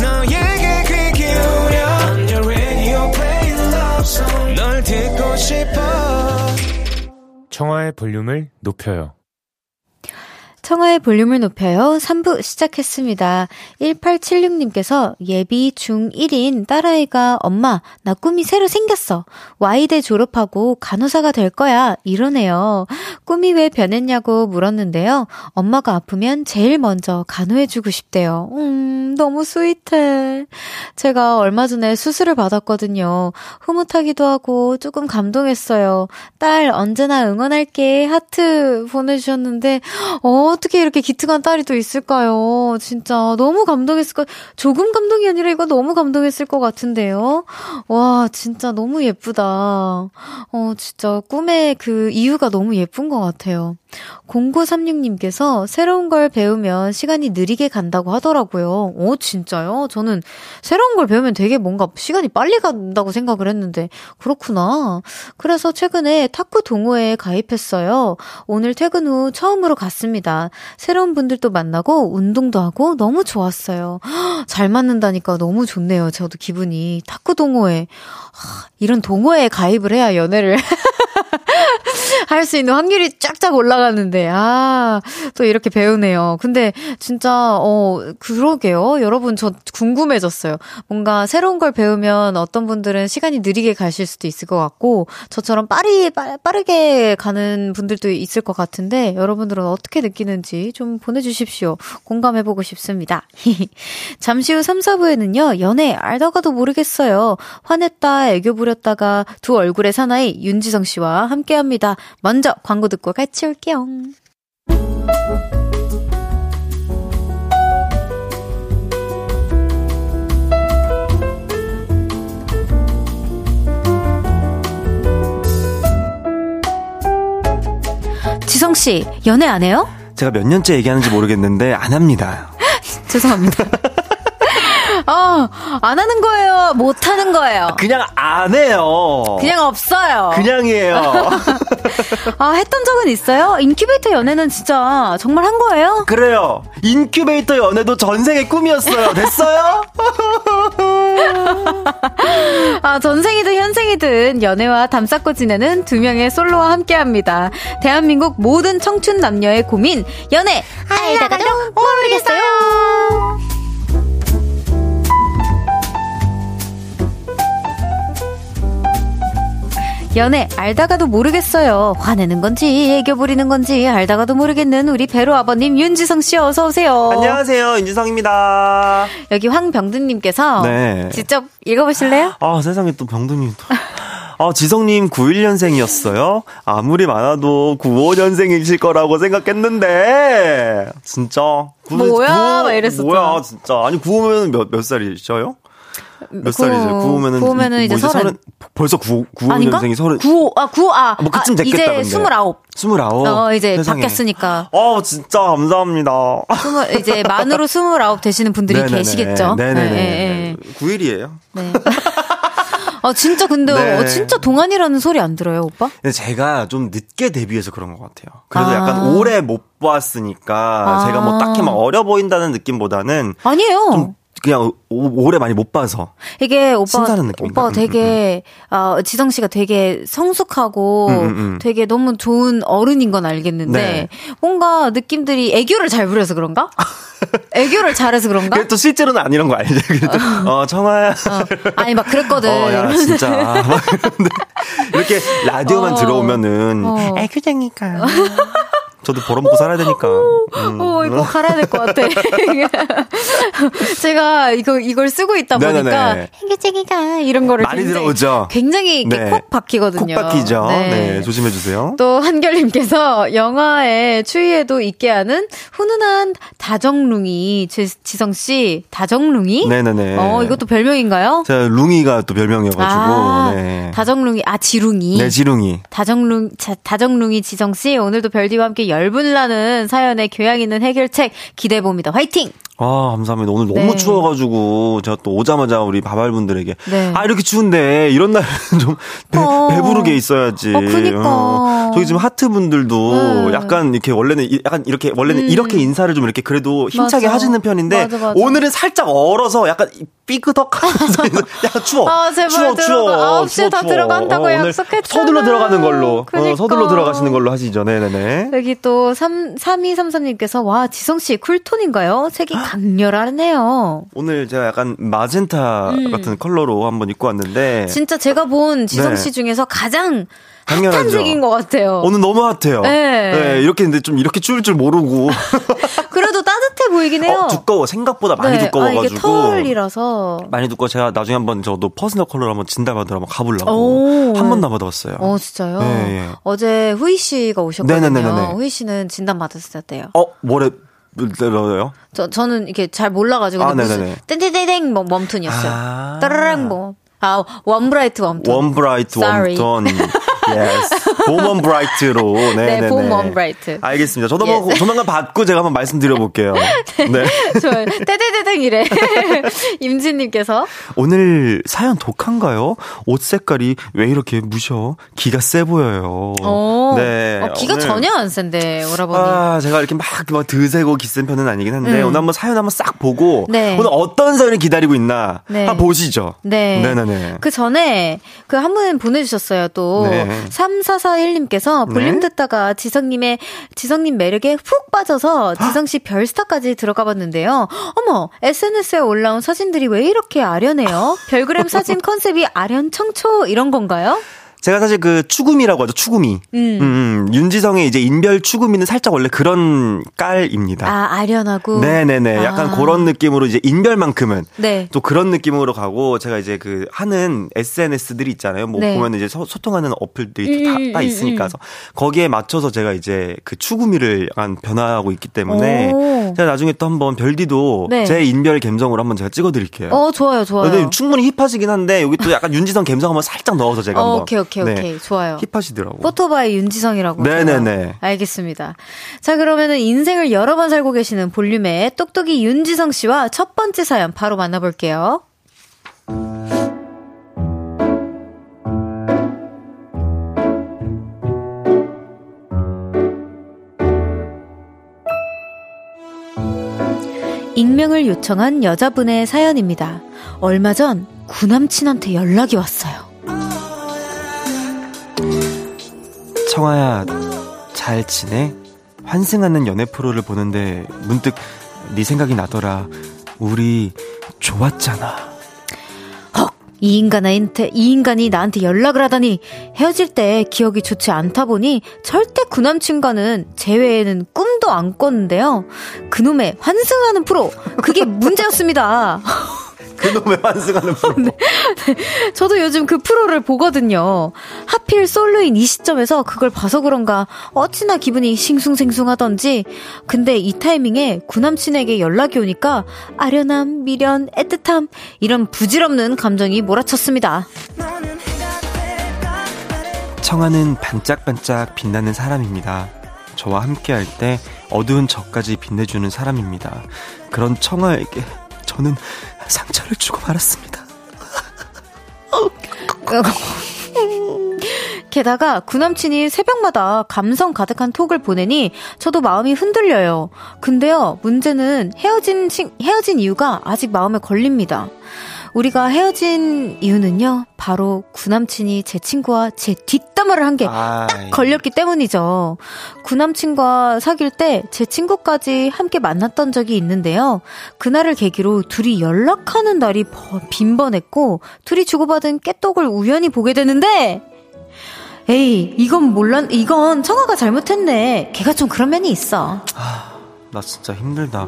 너에게 귀 기울여. I'm your radio, play love song. 널 듣고 싶어. 청하의 볼륨을 높여요. 청하의 볼륨을 높여요. 3부 시작했습니다. 1876님께서 예비 중1인 딸아이가 엄마 나 꿈이 새로 생겼어. Y대 졸업하고 간호사가 될 거야 이러네요. 꿈이 왜 변했냐고 물었는데요. 엄마가 아프면 제일 먼저 간호해주고 싶대요. 너무 스윗해. 제가 얼마 전에 수술을 받았거든요. 흐뭇하기도 하고 조금 감동했어요. 딸 언제나 응원할게 하트 보내주셨는데 어떻게 이렇게 기특한 딸이 또 있을까요? 진짜 너무 감동했을 것 조금 감동이 아니라 이거 너무 감동했을 것 같은데요. 와 진짜 너무 예쁘다. 진짜 꿈의 그 이유가 너무 예쁜 것 같아요. 0936님께서 새로운 걸 배우면 시간이 느리게 간다고 하더라고요. 오 진짜요? 저는 새로운 걸 배우면 되게 뭔가 시간이 빨리 간다고 생각을 했는데 그렇구나. 그래서 최근에 탁구 동호회에 가입했어요. 오늘 퇴근 후 처음으로 갔습니다. 새로운 분들도 만나고 운동도 하고 너무 좋았어요. 잘 맞는다니까 너무 좋네요. 저도 기분이 탁구 동호회 이런 동호회에 가입을 해야 연애를 할 수 있는 확률이 쫙쫙 올라가는데 또 이렇게 배우네요. 근데 진짜 그러게요. 여러분 저 궁금해졌어요. 뭔가 새로운 걸 배우면 어떤 분들은 시간이 느리게 가실 수도 있을 것 같고 저처럼 빠르게 가는 분들도 있을 것 같은데 여러분들은 어떻게 느끼는지 좀 보내주십시오. 공감해보고 싶습니다. 잠시 후 3, 4부에는요. 연애 알다가도 모르겠어요. 화냈다 애교 부렸다가 두 얼굴의 사나이 윤지성 씨와 함께합니다. 먼저 광고 듣고 같이 올게요. 지성씨 연애 안 해요? 제가 몇 년째 얘기하는지 모르겠는데 안 합니다. 죄송합니다. 안 하는 거예요? 못 하는 거예요? 그냥 안 해요. 그냥 없어요. 그냥이에요. 했던 적은 있어요? 인큐베이터 연애는 진짜 정말 한 거예요? 그래요. 인큐베이터 연애도 전생의 꿈이었어요. 됐어요? 전생이든 현생이든 연애와 담쌓고 지내는 두 명의 솔로와 함께합니다. 대한민국 모든 청춘 남녀의 고민 연애 알다가도 모르겠어요. 연애 알다가도 모르겠어요. 화내는 건지 애교 부리는 건지 알다가도 모르겠는 우리 배로 아버님 윤지성 씨 어서 오세요. 안녕하세요. 윤지성입니다. 여기 황병두님께서 직접 읽어보실래요? 세상에 또 병두님 또. 지성님 91년생이었어요? 아무리 많아도 95년생이실 거라고 생각했는데 진짜 막 이랬었죠. 뭐야 진짜. 아니 95면 몇 살이셔요? 몇 살이죠? 9호면은 이제 30. 벌써 95년생이 30. 95, 그쯤 됐겠다. 이제 29. 29. 이제 세상에. 바뀌었으니까. 진짜 감사합니다. 이제 만으로 29 되시는 분들이 네네네. 계시겠죠? 네네네. 네. 9일이에요. 네. 진짜 근데 진짜 동안이라는 소리 안 들어요, 오빠? 제가 좀 늦게 데뷔해서 그런 것 같아요. 그래서 약간 오래 못 봤으니까 제가 뭐 딱히 막 어려 보인다는 느낌보다는 아니에요. 좀 그냥 오래 많이 못 봐서 이게 오빠 되게 지성 씨가 되게 성숙하고 되게 너무 좋은 어른인 건 알겠는데 뭔가 느낌들이 애교를 잘 부려서 그런가? 애교를 잘해서 그런가? 그게 또 실제로는 아니란 거 알죠? 청아야 아니 막 그랬거든. 야 진짜 막 이렇게 라디오만 들어오면은 애교쟁이가 저도 벌어먹고 살아야 되니까. 이거 갈아야 될 것 같아. 제가 이걸 쓰고 있다 보니까 행기쟁이가 이런 거를 많이 들어오죠. 굉장히 이렇게 콕 박히거든요. 콕 박히죠. 네, 조심해 주세요. 또 한결님께서 영화의 추위에도 있게 하는 훈훈한 다정룽이 지성 씨 다정룽이. 네네네. 이것도 별명인가요? 제가 룽이가 또 별명이어가지고. 다정룽이 지룽이. 네 지룽이. 다정룽이 지성 씨 오늘도 별디와 함께 열분나는 사연에 교양 있는 해결책 기대해봅니다. 화이팅! 감사합니다. 오늘 너무 추워가지고 제가 또 오자마자 우리 바발분들에게 이렇게 추운데 이런 날은 좀 배부르게 있어야지. 그니까. 저기 지금 하트분들도 약간 이렇게 원래는 약간 이렇게 원래는 이렇게 인사를 좀 이렇게 그래도 힘차게 하시는 편인데 오늘은 살짝 얼어서 약간 삐그덕 하면서 야 추워. 아, 제발 추워. 9시에 다 들어간다고 약속했죠. 서둘러 들어가는 걸로. 그러니까. 서둘러 들어가시는 걸로 하시죠. 네네네. 여기 또 3233님께서 와 지성씨 쿨톤인가요? 색이 강렬하네요. 오늘 제가 약간 마젠타 같은 컬러로 한번 입고 왔는데 진짜 제가 본 지성씨 네. 중에서 가장 핫한 색인 것 같아요. 오늘 너무 핫해요. 네. 네 이렇게 근데 좀 이렇게 추울 줄 모르고. 그래도 따뜻해 보이긴 해요. 두꺼워. 생각보다 많이 네. 두꺼워가지고. 아, 이게 털이라서. 많이 두꺼워. 제가 나중에 한번 저도 퍼스널 컬러로 한번 진단받으러 한번 가보려고. 한 번 남아봤어요. 어, 진짜요? 네, 예. 어제 후이 씨가 오셨거든요. 네네네네. 후이 씨는 진단받았었대요. 어, 뭐래? 뭐래요? 저는 이게 잘 몰라가지고. 아, 네네네. 땡땡땡 웜톤이었어요. 아. 따라랑 뭐. 아, 원브라이트 웜톤. 원브라이트 웜톤. Yes. 봄 원브라이트로. 네, 봄 원브라이트. 알겠습니다. 저도 yes. 뭐 조만간 받고 제가 한번 말씀드려볼게요. 네. 좋아요. 떼떼떼땡 이래. 임진님께서. 오늘 사연 독한가요? 옷 색깔이 왜 이렇게 무셔? 기가 세 보여요. 오. 네. 기가 오늘... 전혀 안 센데, 오라버니. 아, 제가 이렇게 막 드세고 기센 편은 아니긴 한데, 오늘 한번 사연 한번 싹 보고, 네. 오늘 어떤 사연을 기다리고 있나, 네. 한번 보시죠. 네. 네네네. 그 전에, 그 한 분 보내주셨어요, 또. 네. 3441님께서 볼륨 네? 듣다가 지성님 매력에 훅 빠져서 지성씨 별스타까지 들어가 봤는데요. 어머, SNS에 올라온 사진들이 왜 이렇게 아련해요? 별그램 사진 컨셉이 아련 청초 이런 건가요? 제가 사실 그 추구미라고 하죠. 추구미. 윤지성의 이제 인별 추구미는 살짝 원래 그런 깔입니다. 아, 아련하고. 네네네. 약간 아. 그런 느낌으로 이제 인별만큼은. 네. 또 그런 느낌으로 가고 제가 이제 그 하는 SNS들이 있잖아요. 뭐 네. 보면 이제 소통하는 어플들이 다 있으니까. 그래서 거기에 맞춰서 제가 이제 그 추구미를 약간 변화하고 있기 때문에. 오. 제가 나중에 또 한번 별디도 네. 제 인별 감성으로 한번 제가 찍어드릴게요. 어, 좋아요. 근데 충분히 힙하시긴 한데 여기 또 약간 윤지성 감성 한번 살짝 넣어서 제가 한번. 오케이. 네. 좋아요. 힙하시더라고. 포토바이 윤지성이라고. 네네네. 알겠습니다. 자, 그러면은 인생을 여러 번 살고 계시는 볼륨의 똑똑이 윤지성 씨와 첫 번째 사연 바로 만나볼게요. 익명을 요청한 여자분의 사연입니다. 얼마 전 구남친한테 연락이 왔어요. 청아야, 잘 지내? 환승하는 연애 프로를 보는데 문득 네 생각이 나더라. 우리 좋았잖아. 헉, 이 인간이 나한테 연락을 하다니. 헤어질 때 기억이 좋지 않다 보니 절대 그 남친과는 제외에는 꿈도 안 꿨는데요. 그놈의 환승하는 프로, 그게 문제였습니다. 그놈의 환승하는 프로. 네. 저도 요즘 그 프로를 보거든요. 하필 솔로인 이 시점에서 그걸 봐서 그런가 어찌나 기분이 싱숭생숭하던지. 근데 이 타이밍에 구남친에게 연락이 오니까 아련함, 미련, 애틋함 이런 부질없는 감정이 몰아쳤습니다. 청아는 반짝반짝 빛나는 사람입니다. 저와 함께할 때 어두운 저까지 빛내주는 사람입니다. 그런 청아에게 저는 상처를 주고 말았습니다. 게다가 구남친이 새벽마다 감성 가득한 톡을 보내니 저도 마음이 흔들려요. 근데요, 문제는 헤어진 이유가 아직 마음에 걸립니다. 우리가 헤어진 이유는요, 바로 구남친이 제 친구와 제 뒷담화를 한 게 딱 걸렸기 때문이죠. 구남친과 사귈 때 제 친구까지 함께 만났던 적이 있는데요. 그날을 계기로 둘이 연락하는 날이 빈번했고 둘이 주고받은 깨톡을 우연히 보게 되는데, 에이, 이건 청아가 잘못했네. 걔가 좀 그런 면이 있어. 아, 나 진짜 힘들다.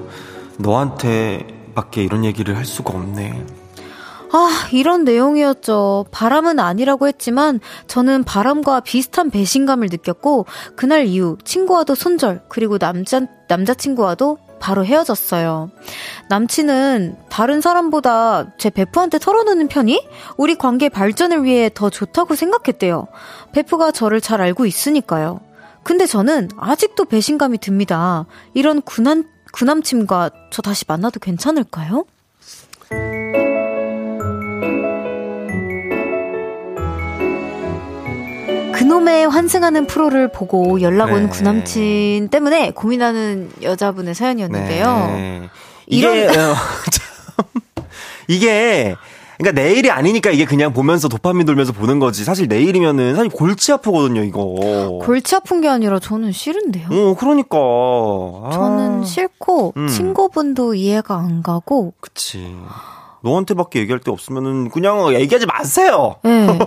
너한테 밖에 이런 얘기를 할 수가 없네. 아, 이런 내용이었죠. 바람은 아니라고 했지만 저는 바람과 비슷한 배신감을 느꼈고 그날 이후 친구와도 손절, 그리고 남자친구와도 바로 헤어졌어요. 남친은 다른 사람보다 제 베프한테 털어놓는 편이 우리 관계 발전을 위해 더 좋다고 생각했대요. 베프가 저를 잘 알고 있으니까요. 근데 저는 아직도 배신감이 듭니다. 이런 구남친과 저 다시 만나도 괜찮을까요? 그놈의 환승하는 프로를 보고 연락 온 구남친 네. 때문에 고민하는 여자분의 사연이었는데요. 네. 이런 이게 그러니까 내일이 아니니까 이게 그냥 보면서 도파민 돌면서 보는 거지. 사실 내일이면은 사실 골치 아프거든요, 이거. 골치 아픈 게 아니라 저는 싫은데요. 어, 그러니까. 아. 저는 싫고 친구분도 이해가 안 가고. 그치. 너한테밖에 얘기할 데 없으면은 그냥 얘기하지 마세요. 네.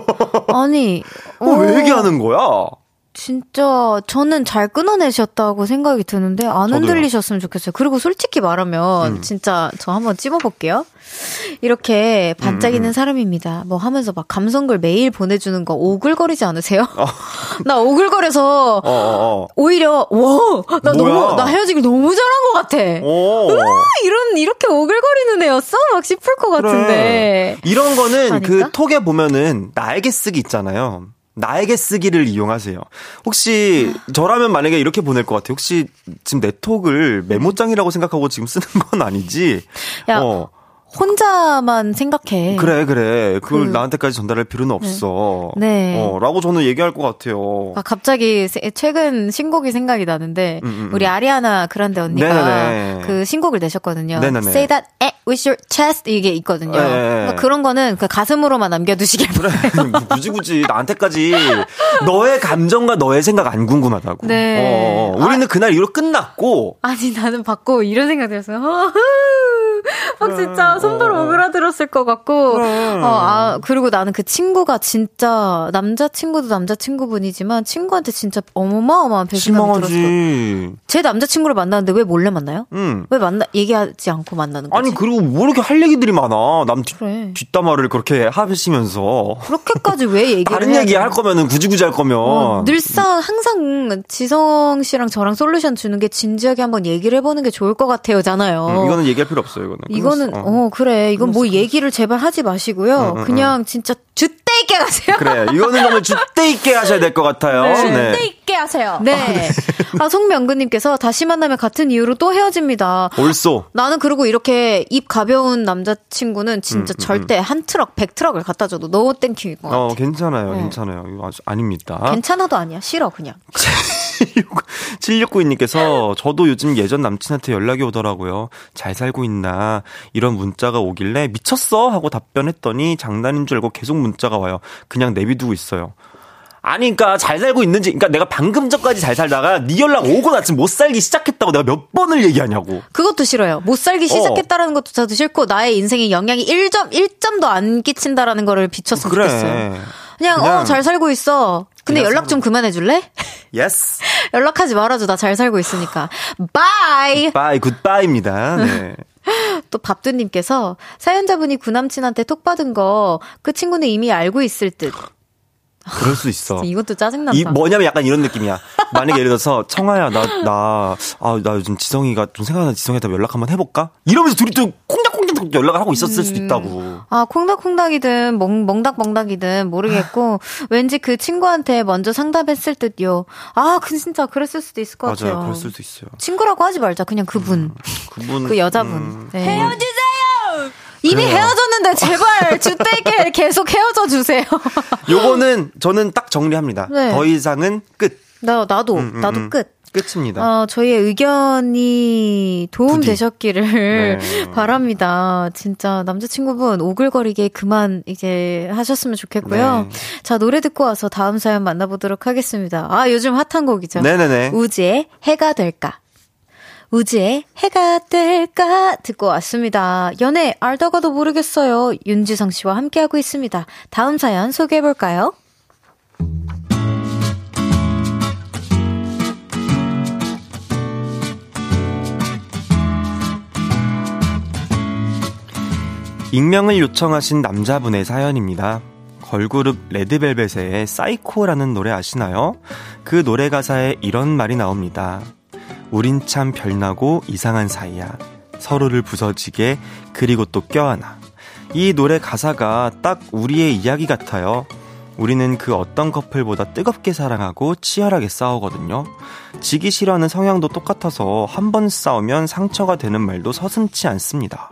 아니. 왜 얘기하는 거야? 진짜 저는 잘 끊어내셨다고 생각이 드는데 안 흔들리셨으면 좋겠어요. 그리고 솔직히 말하면 진짜 저 한번 찝어볼게요. 이렇게 반짝이는 사람입니다 뭐 하면서 막 감성글 매일 보내주는 거 오글거리지 않으세요? 나 오글거려서 오히려 와, 나 헤어지길 너무 잘한 것 같아. 이렇게 오글거리는 애였어? 막 싶을 것 같은데. 그래. 이런 거는 아닐까? 그 톡에 보면은 나에게 쓰기 있잖아요. 나에게 쓰기를 이용하세요. 혹시 저라면 만약에 이렇게 보낼 것 같아요. 혹시 지금 내 톡을 메모장이라고 생각하고 지금 쓰는 건 아니지? 야, 혼자만 생각해. 그래. 그걸 나한테까지 전달할 필요는 없어. 네. 라고 저는 얘기할 것 같아요. 아, 갑자기 최근 신곡이 생각이 나는데 우리 아리아나 그란데 언니가 그 신곡을 내셨거든요. Say that with your chest 이게 있거든요. 그러니까 그런 거는 그 가슴으로만 남겨두시길 바래요. 굳이 나한테까지 너의 감정과 너의 생각 안 궁금하다고. 네. 우리는 그날 이후로 끝났고. 아니 나는 받고 이런 생각 들었어요. 막 진짜 손발 오그라들었을 것 같고. 그리고 나는 그 친구가 진짜 남자친구도 남자친구분이지만 친구한테 진짜 어마어마한 배신감이 들었어. 제 남자친구를 만나는데 왜 몰래 만나요? 왜 얘기하지 않고 만나는 거지? 아니 그리고 뭐 이렇게 할 얘기들이 많아. 남 뒷담화를 그렇게 하시면서 그렇게까지 왜 얘기를 다른 얘기 할 거면은 굳이 할 거면 늘상 항상 지성 씨랑 저랑 솔루션 주는 게 진지하게 한번 얘기를 해보는 게 좋을 것 같아요잖아요. 이거는 얘기할 필요 없어요. 이거는 그래. 이건 뭐 얘기를 제발 하지 마시고요. 그냥 진짜 줏대 있게 하세요. 그래. 이거는 정말 줏대 있게 하셔야 될 것 같아요. 네. 줏대 있게 하세요. 네. 아, 송명근님께서 다시 만나면 같은 이유로 또 헤어집니다. 올쏘. 나는 그리고 이렇게 입 가벼운 남자친구는 진짜 절대 한 트럭, 100트럭을 갖다 줘도 no 땡큐인 것 같아. 괜찮아요. 네. 괜찮아요. 이거 아닙니다. 괜찮아도 아니야. 싫어, 그냥. 7692님께서 저도 요즘 예전 남친한테 연락이 오더라고요. 잘 살고 있나 이런 문자가 오길래 미쳤어 하고 답변했더니 장난인 줄 알고 계속 문자가 와요. 그냥 내비두고 있어요. 아니 그러니까 잘 살고 있는지 그러니까 내가 방금 전까지 잘 살다가 네 연락 오고 나 지금 못 살기 시작했다고 내가 몇 번을 얘기하냐고. 그것도 싫어요. 못 살기 시작했다라는 것도 저도 싫고 나의 인생에 영향이 1점도 안 끼친다라는 거를 비쳤으면 좋겠어요. 그냥 잘 살고 있어. 근데 연락 좀 그만해줄래? Yes. 연락하지 말아줘. 나 잘 살고 있으니까. Bye. Bye. Goodbye입니다. 네. 또 밥두님께서 사연자분이 구남친한테 톡 받은 거 그 친구는 이미 알고 있을 듯. 그럴 수 있어. 이것도 짜증난다. 뭐냐면 약간 이런 느낌이야. 만약에 예를 들어서 청아야 나 요즘 지성이가 좀 생각나서 지성이한테 연락 한번 해볼까? 이러면서 둘이 또 콩닥콩닥 연락을 하고 있었을 수도 있다고. 아 콩닥콩닥이든 멍닥멍닥이든 모르겠고 왠지 그 친구한테 먼저 상담했을 듯요. 아 그 진짜 그랬을 수도 있을 것 같아요. 맞아요. 그럴 수도 있어요. 친구라고 하지 말자. 그냥 그분 그 여자분. 네. 헤어지세요. 이미 그래요. 헤어졌는데 제발 주택에 계속 헤어져 주세요. 요거는 저는 딱 정리합니다. 네. 더 이상은 끝. 나도 끝. 끝입니다. 저희의 의견이 도움되셨기를 네. 바랍니다. 진짜 남자친구분 오글거리게 그만 이제 하셨으면 좋겠고요. 네. 자 노래 듣고 와서 다음 사연 만나보도록 하겠습니다. 아 요즘 핫한 곡이죠. 네네네. 우지의 해가 될까. 우지의 해가 될까 듣고 왔습니다. 연애 알다가도 모르겠어요. 윤지성 씨와 함께하고 있습니다. 다음 사연 소개해볼까요? 익명을 요청하신 남자분의 사연입니다. 걸그룹 레드벨벳의 사이코라는 노래 아시나요? 그 노래 가사에 이런 말이 나옵니다. 우린 참 별나고 이상한 사이야. 서로를 부서지게 그리고 또 껴안아. 이 노래 가사가 딱 우리의 이야기 같아요. 우리는 그 어떤 커플보다 뜨겁게 사랑하고 치열하게 싸우거든요. 지기 싫어하는 성향도 똑같아서 한 번 싸우면 상처가 되는 말도 서슴지 않습니다.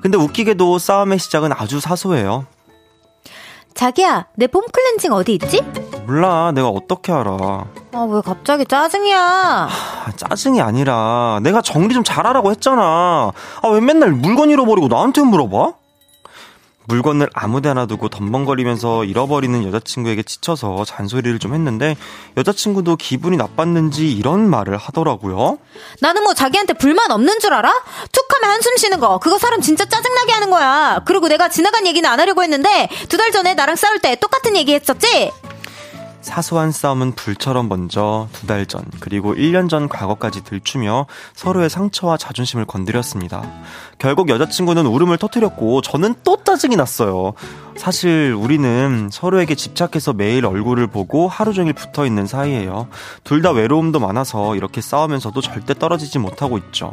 근데 웃기게도 싸움의 시작은 아주 사소해요. 자기야, 내 폼클렌징 어디 있지? 몰라, 내가 어떻게 알아. 아, 왜 갑자기 짜증이야? 하, 짜증이 아니라 내가 정리 좀 잘하라고 했잖아. 아, 왜 맨날 물건 잃어버리고 나한테 물어봐? 물건을 아무데나 두고 덤벙거리면서 잃어버리는 여자친구에게 지쳐서 잔소리를 좀 했는데 여자친구도 기분이 나빴는지 이런 말을 하더라고요. 나는 뭐 자기한테 불만 없는 줄 알아? 툭하면 한숨 쉬는 거 그거 사람 진짜 짜증나게 하는 거야. 그리고 내가 지나간 얘기는 안 하려고 했는데 두 달 전에 나랑 싸울 때 똑같은 얘기 했었지? 사소한 싸움은 불처럼 먼저 2달 전 그리고 1년 전 과거까지 들추며 서로의 상처와 자존심을 건드렸습니다. 결국 여자친구는 울음을 터뜨렸고 저는 또 짜증이 났어요. 사실 우리는 서로에게 집착해서 매일 얼굴을 보고 하루 종일 붙어있는 사이예요. 둘 다 외로움도 많아서 이렇게 싸우면서도 절대 떨어지지 못하고 있죠.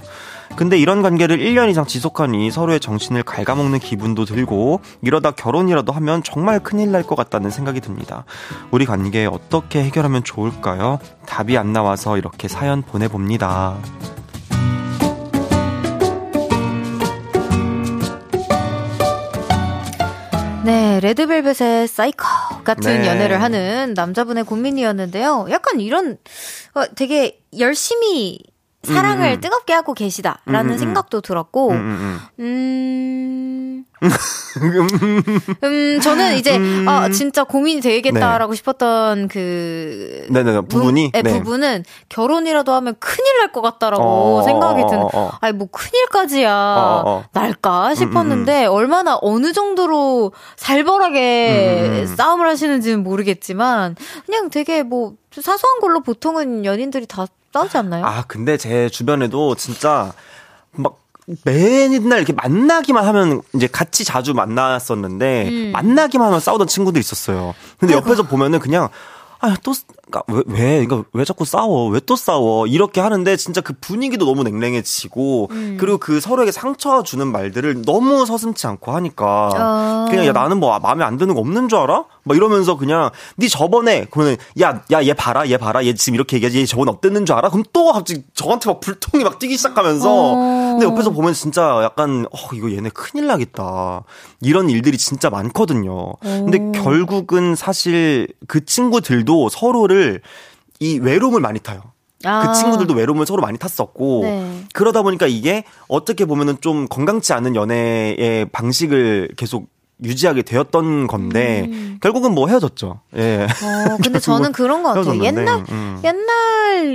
근데 이런 관계를 1년 이상 지속하니 서로의 정신을 갉아먹는 기분도 들고 이러다 결혼이라도 하면 정말 큰일 날 것 같다는 생각이 듭니다. 우리 관계 어떻게 해결하면 좋을까요? 답이 안 나와서 이렇게 사연 보내봅니다. 네, 레드벨벳의 사이코 같은 네. 연애를 하는 남자분의 고민이었는데요. 약간 이런 되게 열심히 사랑을 뜨겁게 하고 계시다라는 생각도 들었고, 저는 이제 진짜 고민이 되겠다라고 네. 싶었던 그 부분이 네. 부분은 결혼이라도 하면 큰일 날 것 같다라고 생각이 드는. 아니 뭐 큰일까지야 날까 싶었는데 얼마나 어느 정도로 살벌하게 싸움을 하시는지는 모르겠지만 그냥 되게 뭐 사소한 걸로 보통은 연인들이 다 싸우지 않나요? 아 근데 제 주변에도 진짜 막 맨날 이렇게 만나기만 하면 이제 같이 자주 만났었는데 만나기만 하면 싸우던 친구도 있었어요. 근데 아이고. 옆에서 보면은 그냥 아 또 왜 자꾸 싸워? 왜 또 싸워? 이렇게 하는데 진짜 그 분위기도 너무 냉랭해지고 그리고 그 서로에게 상처 주는 말들을 너무 서슴지 않고 하니까 그냥 야 나는 뭐 마음에 안 드는 거 없는 줄 알아? 막 이러면서 그냥 네 저번에 그러면 야 얘 봐라 얘 지금 이렇게 얘기하지 얘 저번에 어땠는 줄 알아? 그럼 또 갑자기 저한테 막 불똥이 막 뛰기 시작하면서 근데 옆에서 보면 진짜 약간 이거 얘네 큰일 나겠다 이런 일들이 진짜 많거든요. 근데 결국은 사실 그 친구들도 서로를 이 외로움을 많이 타요. 그 친구들도 외로움을 서로 많이 탔었고 네. 그러다 보니까 이게 어떻게 보면은 좀 건강치 않은 연애의 방식을 계속 유지하게 되었던 건데 결국은 뭐 헤어졌죠. 예. 근데 저는 그런 것 같아요. 옛날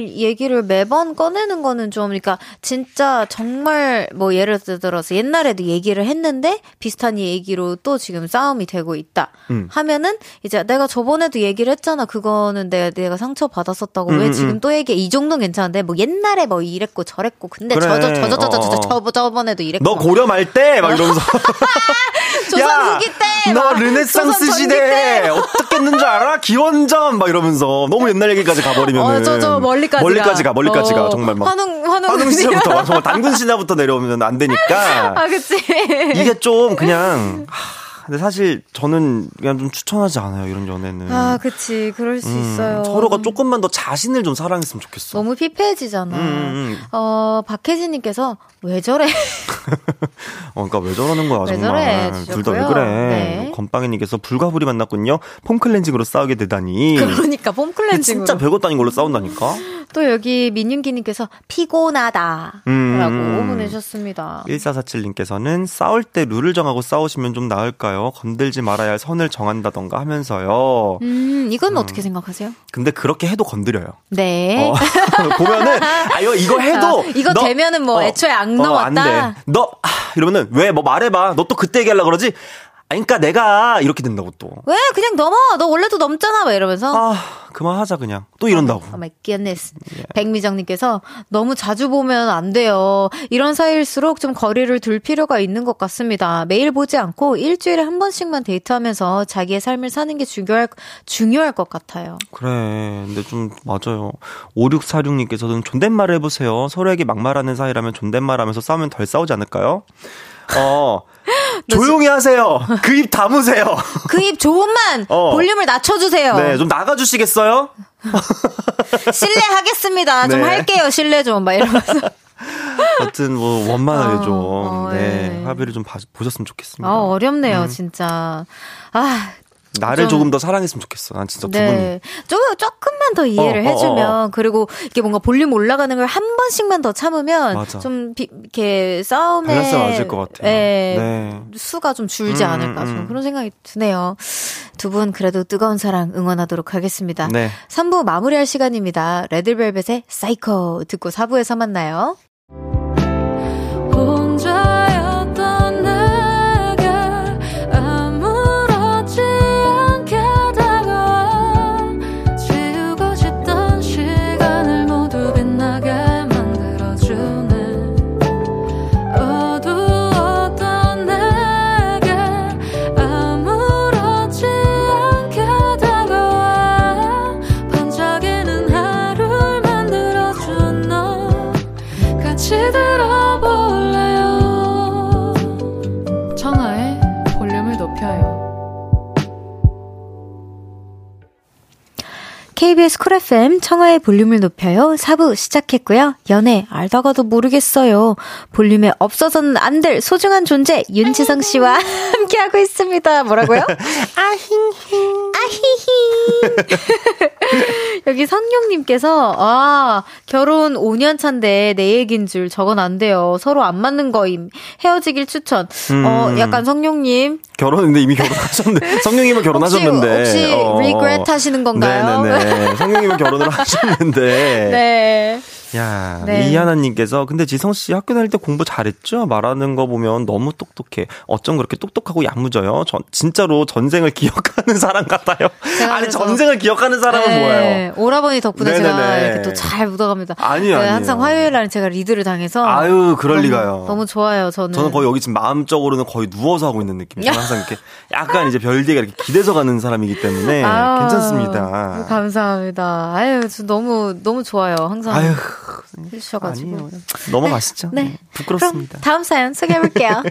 얘기를 매번 꺼내는 거는 좀 그러니까 진짜 정말 뭐 예를 들어서 옛날에도 얘기를 했는데 비슷한 얘기로 또 지금 싸움이 되고 있다. 하면은 이제 내가 저번에도 얘기를 했잖아. 그거는 내가 상처 받았었다고 왜 지금 또 얘기해? 이 정도는 괜찮은데 뭐 옛날에 뭐 이랬고 저랬고 근데 그래. 저번에도 이랬고 너 고려 말 때 막 이러면서 조선 후기 때 너 르네상스 시대 어떻게 했는 줄 알아? 기원전 막 이러면서 너무 옛날 얘기까지 가버리면은 저 멀리까지 가 정말 막 한웅 시대부터 정말 단군 시대부터 내려오면 안 되니까 아 그치 이게 좀 그냥 근데 사실 저는 그냥 좀 추천하지 않아요 이런 연애는. 아, 그렇지, 그럴 수 있어요. 서로가 조금만 더 자신을 좀 사랑했으면 좋겠어. 너무 피폐해지잖아. 박혜진님께서 왜 저래? 그러니까 왜 저러는 거야 정말. 둘 다 왜 그래? 네. 건빵이님께서 불가불이 만났군요. 폼 클렌징으로 싸우게 되다니. 그러니까 폼 클렌징. 진짜 별것도 아닌 걸로 싸운다니까. 또 여기 민윤기님께서 피곤하다라고 보내셨습니다. 1447님께서는 싸울 때 룰을 정하고 싸우시면 좀 나을까요? 건들지 말아야 할 선을 정한다던가 하면서요. 이건 어떻게 생각하세요? 근데 그렇게 해도 건드려요. 네. 보면은 이거 해도 이거 너, 되면은 뭐 애초에 안 넘었다. 안 돼. 너 이러면은 왜 뭐 말해봐. 너 또 그때 얘기하려고 그러지? 그러니까 내가 이렇게 된다고 또. 왜 그냥 넘어? 너 원래도 넘잖아. 막 이러면서. 그만하자 그냥. 또 이런다고. Oh my goodness. Yeah. 백미정님께서 너무 자주 보면 안 돼요. 이런 사이일수록 좀 거리를 둘 필요가 있는 것 같습니다. 매일 보지 않고 일주일에 한 번씩만 데이트하면서 자기의 삶을 사는 게 중요할 것 같아요. 그래. 근데 좀 맞아요. 5646님께서는 존댓말 해보세요. 서로에게 막말하는 사이라면 존댓말하면서 싸우면 덜 싸우지 않을까요? 조용히 하세요. 그 입 다무세요. 그 입 조금만 볼륨을 낮춰주세요. 네, 좀 나가주시겠어요? 실례하겠습니다. 네. 좀 할게요. 실례 좀 막 이러면서. 하여튼 뭐 원만하게 좀 네, 합의를 좀 보셨으면 좋겠습니다. 어렵네요, 진짜. 나를 조금 더 사랑했으면 좋겠어. 난 진짜 두 분. 네. 조금만 더 이해를 해주면 그리고 이게 뭔가 볼륨 올라가는 걸 한 번씩만 더 참으면 맞아. 좀 이렇게 싸움에 밸런스가 맞을 것 같아요. 네. 수가 좀 줄지 않을까 좀 그런 생각이 드네요. 두 분 그래도 뜨거운 사랑 응원하도록 하겠습니다. 네. 3부 마무리할 시간입니다. 레드벨벳의 사이코 듣고 4부에서 만나요. KBS 쿨 FM 청하의 볼륨을 높여요. 4부 시작했고요. 연애 알다가도 모르겠어요. 볼륨에 없어서는 안 될 소중한 존재 윤지성 씨와 함께하고 있습니다. 뭐라고요? 아히히. 아히히. 여기 성룡님께서 결혼 5년 차인데 내 얘기인 줄 저건 안 돼요. 서로 안 맞는 거임. 헤어지길 추천. 약간 성룡님. 결혼인데 이미 결혼하셨는데. 성룡님은 결혼하셨는데. 혹시 regret 하시는 건가요? 네네네. 성룡님은 결혼을 하셨는데. 네. 야, 네. 이하나님께서 근데 지성씨 학교 다닐 때 공부 잘했죠? 말하는 거 보면 너무 똑똑해. 어쩜 그렇게 똑똑하고 야무져요? 진짜로 전생을 기억하는 사람 같아요. 아니 전생을 기억하는 사람은 뭐예요? 오라버니 덕분에 네네네. 제가 이렇게 또 잘 묻어갑니다. 아니요. 항상 화요일날 제가 리드를 당해서 아유 그럴 리가요. 너무 좋아요. 저는 거의 여기 지금 마음적으로는 거의 누워서 하고 있는 느낌이에요. 항상 이렇게 약간 이제 별개가 이렇게 기대서 가는 사람이기 때문에 아유, 괜찮습니다. 감사합니다. 아유 저 너무 좋아요. 항상 아유 해주셔가지고 넘어가시죠. 네. 부끄럽습니다. 그럼 다음 사연 소개해볼게요.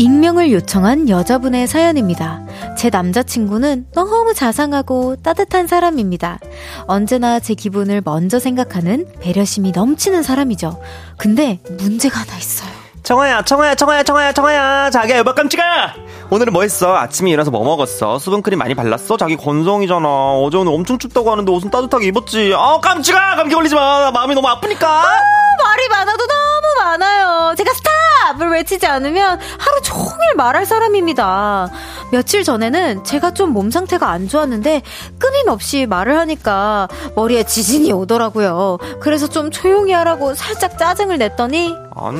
익명을 요청한 여자분의 사연입니다. 제 남자친구는 너무 자상하고 따뜻한 사람입니다. 언제나 제 기분을 먼저 생각하는 배려심이 넘치는 사람이죠. 근데 문제가 하나 있어요. 청아야 자기야 여보 깜찍아 오늘은 뭐 했어? 아침에 일어나서 뭐 먹었어? 수분크림 많이 발랐어? 자기 건성이잖아. 어제 오늘 엄청 춥다고 하는데 옷은 따뜻하게 입었지? 깜찍아 감기 걸리지마. 나 마음이 너무 아프니까. 말이 많아도 너무 많아요. 제가 스탑을 외치지 않으면 하루 종일 말할 사람입니다. 며칠 전에는 제가 좀 몸 상태가 안 좋았는데 끊임없이 말을 하니까 머리에 지진이 오더라고요. 그래서 좀 조용히 하라고 살짝 짜증을 냈더니 아니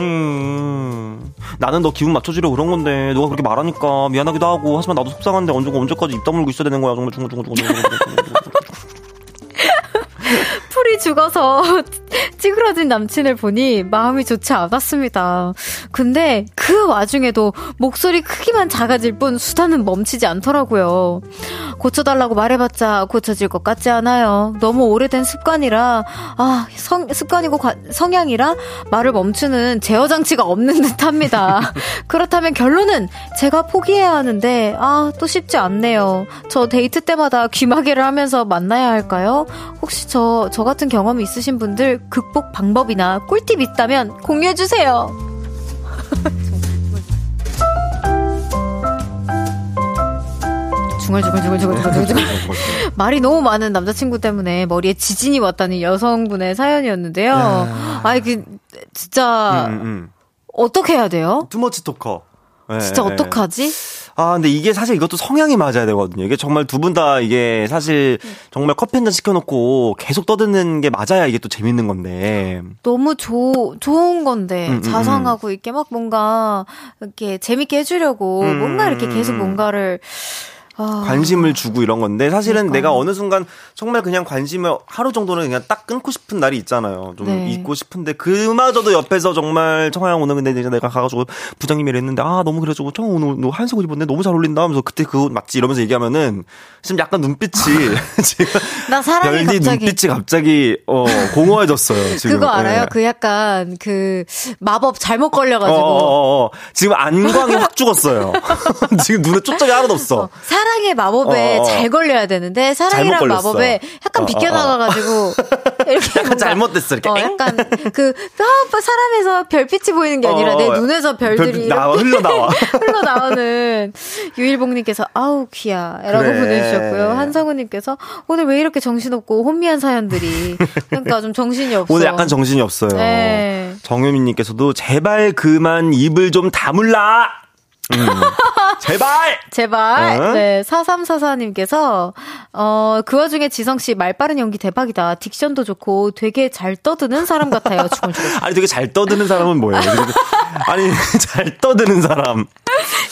나는 너 기분 맞춰주려고 그런 건데 너가 그렇게 말하니까 미안하기도 하고 하지만 나도 속상한데 언제까지 입 다물고 있어야 되는 거야. 정말 풀이 죽어서 찌그러진 남친을 보니 마음이 좋지 않았습니다. 근데 그 와중에도 목소리 크기만 작아질 뿐 수다는 멈추지 않더라고요. 고쳐달라고 말해봤자 고쳐질 것 같지 않아요. 너무 오래된 습관이라 습관이고 성향이라 말을 멈추는 제어 장치가 없는 듯합니다. 그렇다면 결론은 제가 포기해야 하는데 또 쉽지 않네요. 저 데이트 때마다 귀마개를 하면서 만나야 할까요? 혹시 저 같은 경험이 있으신 분들 극복 방법이나 꿀팁 있다면 공유해주세요. 중얼중얼 말이 너무 많은 남자친구 때문에 머리에 지진이 왔다는 여성분의 사연이었는데요. 진짜 어떻게 해야 돼요? 투머치 토커. 네, 진짜 어떡하지? 근데 이게 사실 이것도 성향이 맞아야 되거든요. 이게 정말 두 분 다 이게 사실 정말 커피 한잔 시켜놓고 계속 떠드는 게 맞아야 이게 또 재밌는 건데. 너무 좋은 건데. 자상하고 이렇게 막 뭔가 이렇게 재밌게 해주려고 뭔가 이렇게 계속 뭔가를. 관심을 주고 이런 건데 사실은 내가 어느 순간 정말 그냥 관심을 하루 정도는 그냥 딱 끊고 싶은 날이 있잖아요. 좀 잊고 싶은데 그마저도 옆에서 정말 청아야 오늘 근데 이제 내가 가가지고 부장님이 이랬는데 너무 그래가지고 청아 오늘 너 한색 옷 입었네 너무 잘 어울린다 하면서 그때 그거 맞지 이러면서 얘기하면은 지금 약간 눈빛이 지금 나 사람이 갑자기 눈빛이 갑자기 공허해졌어요. 지금 그거 알아요? 그 약간 그 마법 잘못 걸려가지고 지금 안광이 확 죽었어요. 지금 눈에 초점이 하나도 없어. 사랑의 마법에 잘 걸려야 되는데 사랑이랑 마법에 약간 약간 비껴나가가지고 이렇게 약간 잘못됐어 이렇게. 약간 그 사람에서 별빛이 보이는 게 아니라 내 눈에서 별들이 흘러나와. 흘러나오는. 유일봉님께서 아우 귀야 라고 그래. 보내주셨고요. 한상우님께서 오늘 왜 이렇게 정신없고 혼미한 사연들이. 그러니까 좀 정신이 없어. 오늘 약간 정신이 없어요. 네. 정유민님께서도 제발 그만 입을 좀 다물라. 제발! 제발! 어? 네, 4344님께서, 그 와중에 지성씨 말 빠른 연기 대박이다. 딕션도 좋고 되게 잘 떠드는 사람 같아요. 아니, 되게 잘 떠드는 사람은 뭐예요? 아니, 잘 떠드는 사람.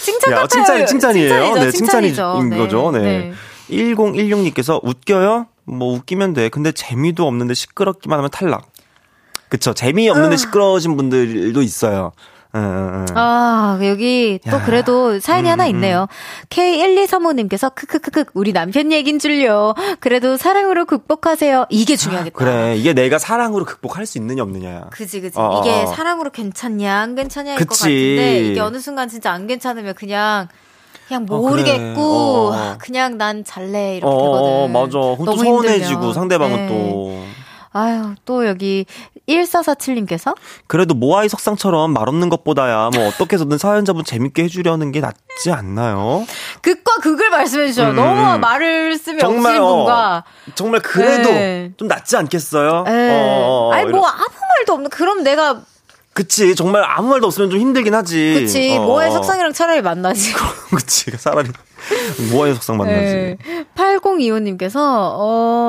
칭찬 같아요. 칭찬이에요. 칭찬이죠, 네, 칭찬인 거죠. 네. 1016님께서 웃겨요? 뭐 웃기면 돼. 근데 재미도 없는데 시끄럽기만 하면 탈락. 그쵸. 재미없는데 시끄러우신 분들도 있어요. 아, 여기 야. 또 그래도 사연이 하나 있네요. K1235님께서 크크크크 우리 남편 얘긴 줄요. 그래도 사랑으로 극복하세요. 이게 중요하겠다. 그래, 이게 내가 사랑으로 극복할 수 있느냐 없느냐. 그지. 이게 사랑으로 괜찮냐 안 괜찮냐일 것 같은데 이게 어느 순간 진짜 안 괜찮으면 그냥 모르겠고 그래. 그냥 난 잘래 이렇게 되거든. 맞아. 너무 서운해지고 힘들면. 상대방은 네. 또. 아유, 또 여기 1447님께서 그래도 모아이 석상처럼 말 없는 것보다야 뭐 어떻게 해서든 사연자분 재밌게 해주려는 게 낫지 않나요? 극과 극을 말씀해 주셔요. 너무 말을 쓰면 정말, 없으신 분과 정말 그래도 네. 좀 낫지 않겠어요? 아니 뭐 아무 말도 없는 그럼 내가 그치 정말 아무 말도 없으면 좀 힘들긴 하지. 그치 모아의 석상이랑 차라리 만나지. 그치 차라리 모아의 석상 만나지. 8025님께서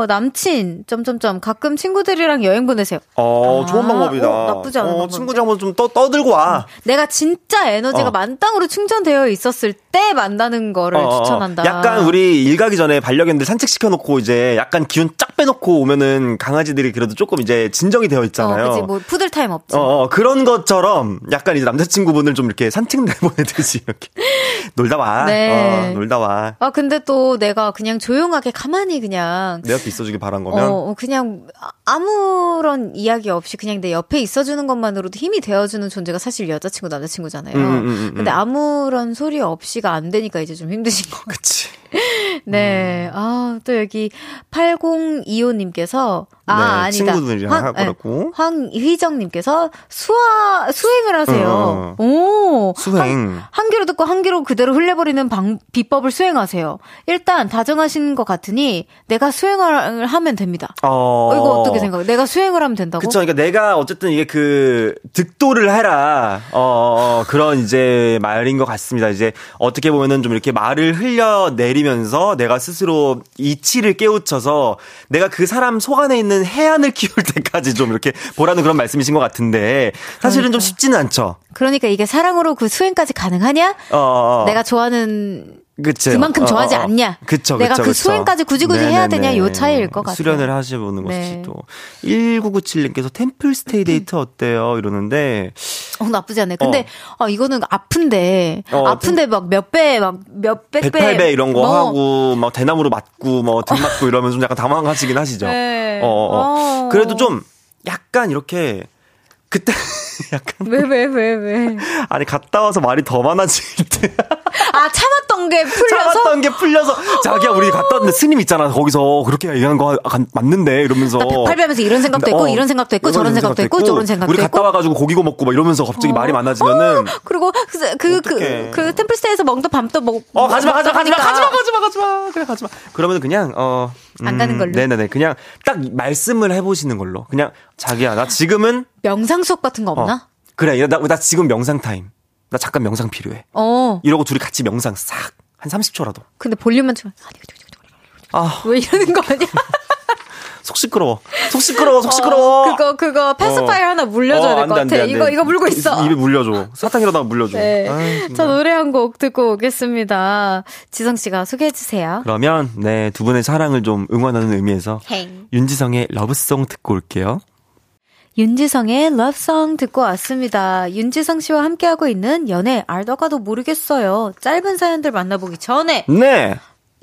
남친 점점점 가끔 친구들이랑 여행 보내세요. 좋은 방법이다. 나쁘지 않은 방법. 친구들하고 좀 떠들고 와. 내가 진짜 에너지가 만땅으로 충전되어 있었을 때 만나는 거를 추천한다. 약간 우리 일 가기 전에 반려견들 산책 시켜놓고 이제 약간 기운 쫙 빼놓고 오면은 강아지들이 그래도 조금 이제 진정이 되어 있잖아요. 그치 뭐 푸들 타임 없지. 그런 것처럼 약간 이제 남자친구분을 좀 이렇게 산책 내보내듯이 이렇게 놀다 와. 네. 놀다 와. 아 근데 또 내가 그냥 조용하게 가만히 그냥 내 옆에 있어주길 바란 거면 그냥 아무런 이야기 없이 그냥 내 옆에 있어주는 것만으로도 힘이 되어주는 존재가 사실 여자친구 남자친구잖아요. 근데 아무런 소리 없이가 안 되니까 이제 좀 힘드신 거. 그치. 네. 아, 또 여기 8025님께서 네, 아니다. 친구들이랑 하고 황희정님께서 수행을 하세요. 오. 수행. 한 귀로 듣고 한 귀로 그대로 흘려버리는 비법을 수행하세요. 일단 다정하신 것 같으니 내가 수행을 하면 됩니다. 이거 어떻게 생각해? 내가 수행을 하면 된다고? 그쵸. 그러니까 내가 어쨌든 이게 그 득도를 해라. 그런 이제 말인 것 같습니다. 이제 어떻게 보면은 좀 이렇게 말을 흘려내리면서 내가 스스로 이치를 깨우쳐서 내가 그 사람 속 안에 있는 해안을 키울 때까지 좀 이렇게 보라는 그런 말씀이신 것 같은데 사실은 좀 쉽지는 않죠. 그러니까 이게 사랑으로 그 수행까지 가능하냐? 내가 좋아하는 그쵸. 그만큼 좋아하지 않냐? 그쵸, 내가 그 수행까지 굳이 네네네. 해야 되냐? 요 차이일 것 같아요. 수련을 하시는 것이 네. 또 1997님께서 템플 스테이 데이트 어때요? 이러는데 나쁘지 않네. 근데 이거는 아픈데 막 몇 배 막 몇 백 배 108배 이런 거 하고 막 대나무로 맞고 뭐 등 맞고 이러면 좀 약간 당황하시긴 하시죠. 네. 그래도 좀 약간 이렇게 그때 약간 왜 아니 갔다 와서 말이 더 많아질 때 참았던 게 풀려서 자기야 우리 갔다 왔는데 스님 있잖아 거기서 그렇게 얘기한 거 맞는데 이러면서 108배 하면서 이런 생각도 있고 이런 생각도 있고 저런 생각도 있고 저런 생각도 있고 우리 갔다 와가지고 고기 구워 먹고 막 이러면서 갑자기 말이 많아지면은 그리고 그 템플스테이에서 멍도 밤도 먹고 가지마 그래 가지마 그러면 그냥 안 가는 걸로 네네네 그냥 딱 말씀을 해보시는 걸로 그냥 자기야 나 지금은 명상 수업 같은 거 없나? 그래 나 지금 명상 타임 나 잠깐 명상 필요해. 이러고 둘이 같이 명상 싹 한 30초라도. 근데 볼륨만 좀 왜 이러는 거 아니야? 속 시끄러워. 그거 패스파일 하나 물려줘야 될 것 같아. 안 돼. 이거 물고 있어. 입에 물려줘. 사탕이라다가 물려줘. 네. 아이, 자, 노래 한 곡 듣고 오겠습니다. 지성 씨가 소개해 주세요. 그러면 네, 두 분의 사랑을 좀 응원하는 의미에서 윤지성의 러브송 듣고 올게요. 윤지성의 러브송 듣고 왔습니다. 윤지성 씨와 함께하고 있는 연애 알다가도 모르겠어요. 짧은 사연들 만나보기 전에 네.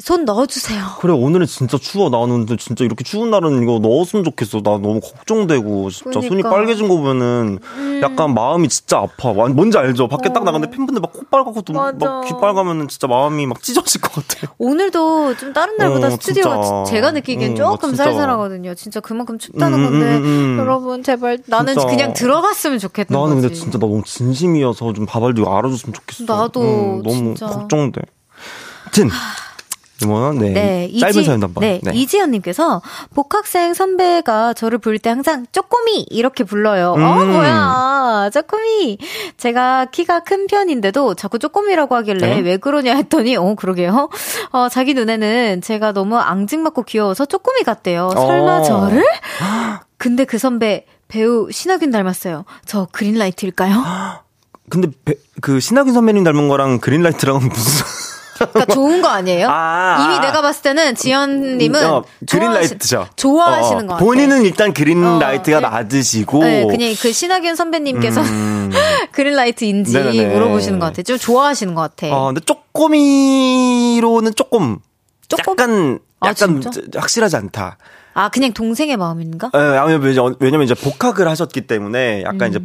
손 넣어주세요. 그래, 오늘은 진짜 추워. 나는 진짜 이렇게 추운 날은 이거 넣었으면 좋겠어. 나 너무 걱정되고 진짜. 그러니까. 손이 빨개진 거 보면은 약간 마음이 진짜 아파. 뭔지 알죠? 밖에 딱 나갔는데 팬분들 막 코 빨갛고 막 귀 빨가면은 진짜 마음이 막 찢어질 것 같아요. 오늘도 좀 다른 날보다 스튜디오가 진짜. 제가 느끼기엔 조금 진짜. 쌀쌀하거든요. 진짜 그만큼 춥다는 건데 여러분 제발 나는 진짜. 그냥 들어갔으면 좋겠는 나는 거지. 나는 근데 진짜 나 너무 진심이어서 좀 바발도 알아줬으면 좋겠어. 나도 너무 진짜. 걱정돼. 하여튼 네. 네, 짧은 사연 한번. 네, 이지연님께서 복학생 선배가 저를 부를 때 항상 쪼꼬미 이렇게 불러요. 뭐야 쪼꼬미. 제가 키가 큰 편인데도 자꾸 쪼꼬미라고 하길래 왜 그러냐 했더니 그러게요. 자기 눈에는 제가 너무 앙증맞고 귀여워서 쪼꼬미 같대요. 설마 저를? 근데 그 선배 배우 신하균 닮았어요. 저 그린라이트일까요? 근데 그 신하균 선배님 닮은 거랑 그린라이트랑 무슨? 그러니까 좋은 거 아니에요? 이미 내가 봤을 때는 지연님은 그린라이트죠. 좋아하시는 거 같아요. 본인은 일단 그린라이트가 낮으시고 네, 그냥 그 신하균 선배님께서 그린라이트인지 네네네. 물어보시는 것 같아요. 좀 좋아하시는 것 같아요. 근데 쪼꼬미로는 조금? 약간 확실하지 않다. 그냥 동생의 마음인가? 네, 왜냐면 이제 복학을 하셨기 때문에 약간 이제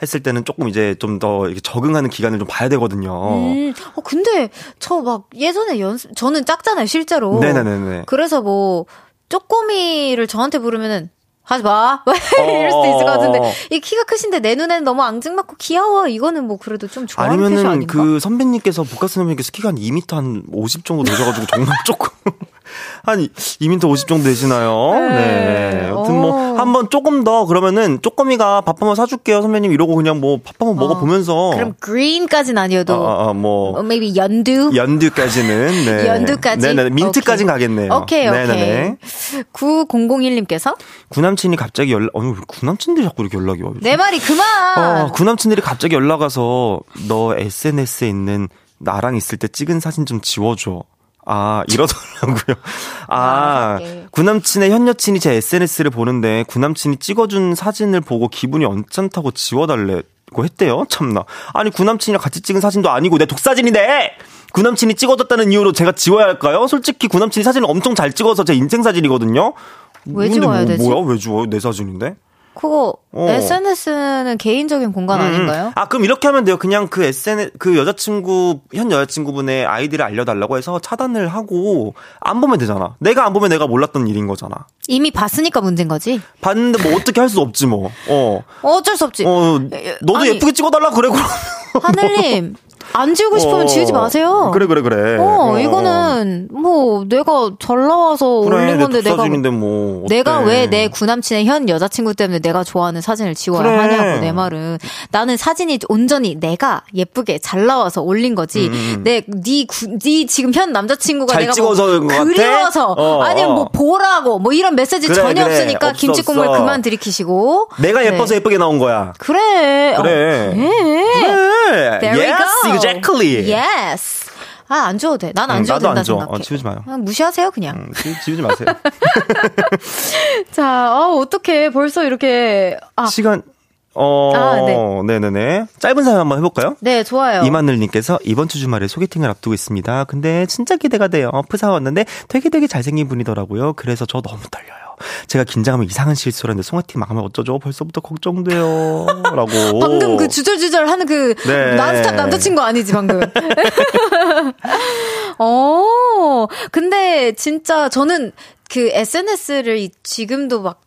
했을 때는 조금 이제 좀 더 적응하는 기간을 좀 봐야 되거든요. 근데 저 막 예전에 저는 작잖아요, 실제로. 네네네. 그래서 뭐, 쪼꼬미를 저한테 부르면은, 하지 마. 이럴 수도 있을 것 같은데. 이 키가 크신데 내 눈에는 너무 앙증맞고 귀여워. 이거는 뭐 그래도 좀 좋아하는 편이 아닌가? 아니면은 그 선배님께서, 복학 선배님께서 키가 한 2m 한 50 정도 되셔가지고 정말 조금. 한 2m 50 정도 되시나요? 네. 여튼 뭐 한번 조금 더 그러면은 쪼꼬미가 밥 한번 사줄게요 선배님 이러고 그냥 뭐 밥 한번 먹어보면서. 그럼 그린까지는 아니어도 뭐 maybe 연두까지는 네. 연두까지. 네네. 민트까지는 가겠네요. 오케이. 9001님께서 구남친이 갑자기 연락. 아니 왜 구남친들이 자꾸 이렇게 연락이 와? 내 말이 그만. 구남친들이 갑자기 연락 와서 너 SNS에 있는 나랑 있을 때 찍은 사진 좀 지워줘. 이러더라고요. 구남친의 현 여친이 제 SNS를 보는데 구남친이 찍어준 사진을 보고 기분이 언짢다고 지워달라고 했대요. 참나. 아니 구남친이랑 같이 찍은 사진도 아니고 내 독사진인데 구남친이 찍어줬다는 이유로 제가 지워야 할까요? 솔직히 구남친이 사진을 엄청 잘 찍어서 제 인생 사진이거든요. 왜 지워야 되지? 뭐야? 왜 지워요? 내 사진인데? 그거 SNS는 개인적인 공간 아닌가요? 그럼 이렇게 하면 돼요. 그냥 그 현 여자친구분의 아이디를 알려달라고 해서 차단을 하고 안 보면 되잖아. 내가 안 보면 내가 몰랐던 일인 거잖아. 이미 봤으니까 문제인 거지. 봤는데 뭐 어떻게 할 수 없지 뭐. 어쩔 수 없지. 너도 예쁘게 찍어달라 그래. 하늘님. 안 지우고 싶으면 지우지 마세요. 그래. 이거는 뭐 내가 잘 나와서 그래, 올린 건데 내가 왜 내 구남친의 현 여자친구 때문에 내가 좋아하는 사진을 지워야 하냐고 내 말은. 나는 사진이 온전히 내가 예쁘게 잘 나와서 올린 거지. 네 지금 현 남자친구가 잘 내가 찍어서 뭐 그리워서 아니면 뭐 보라고 뭐 이런 메시지 전혀 없으니까 김치국물 그만 들이키시고 내가 예뻐서 예쁘게 나온 거야. 그래. There we go. Exactly. Yes. 안 지워도 돼. 난 안 지워도 된다 생각해. 지우지 마요. 무시하세요 그냥. 지우지 마세요. 자, 어떡해. 벌써 이렇게. 시간. 네네네. 짧은 사연 한번 해볼까요? 네, 좋아요. 이만늘님께서 이번 주 주말에 소개팅을 앞두고 있습니다. 근데 진짜 기대가 돼요. 프사 왔는데 되게 잘생긴 분이더라고요. 그래서 저 너무 떨려요. 제가 긴장하면 이상한 실수라는데 송아팀 망하면 어쩌죠? 벌써부터 걱정돼요. 라고. 방금 그 주절주절 하는 그 난스탑 남자친구 아니지 방금. 근데 진짜 저는 그 SNS를 지금도 막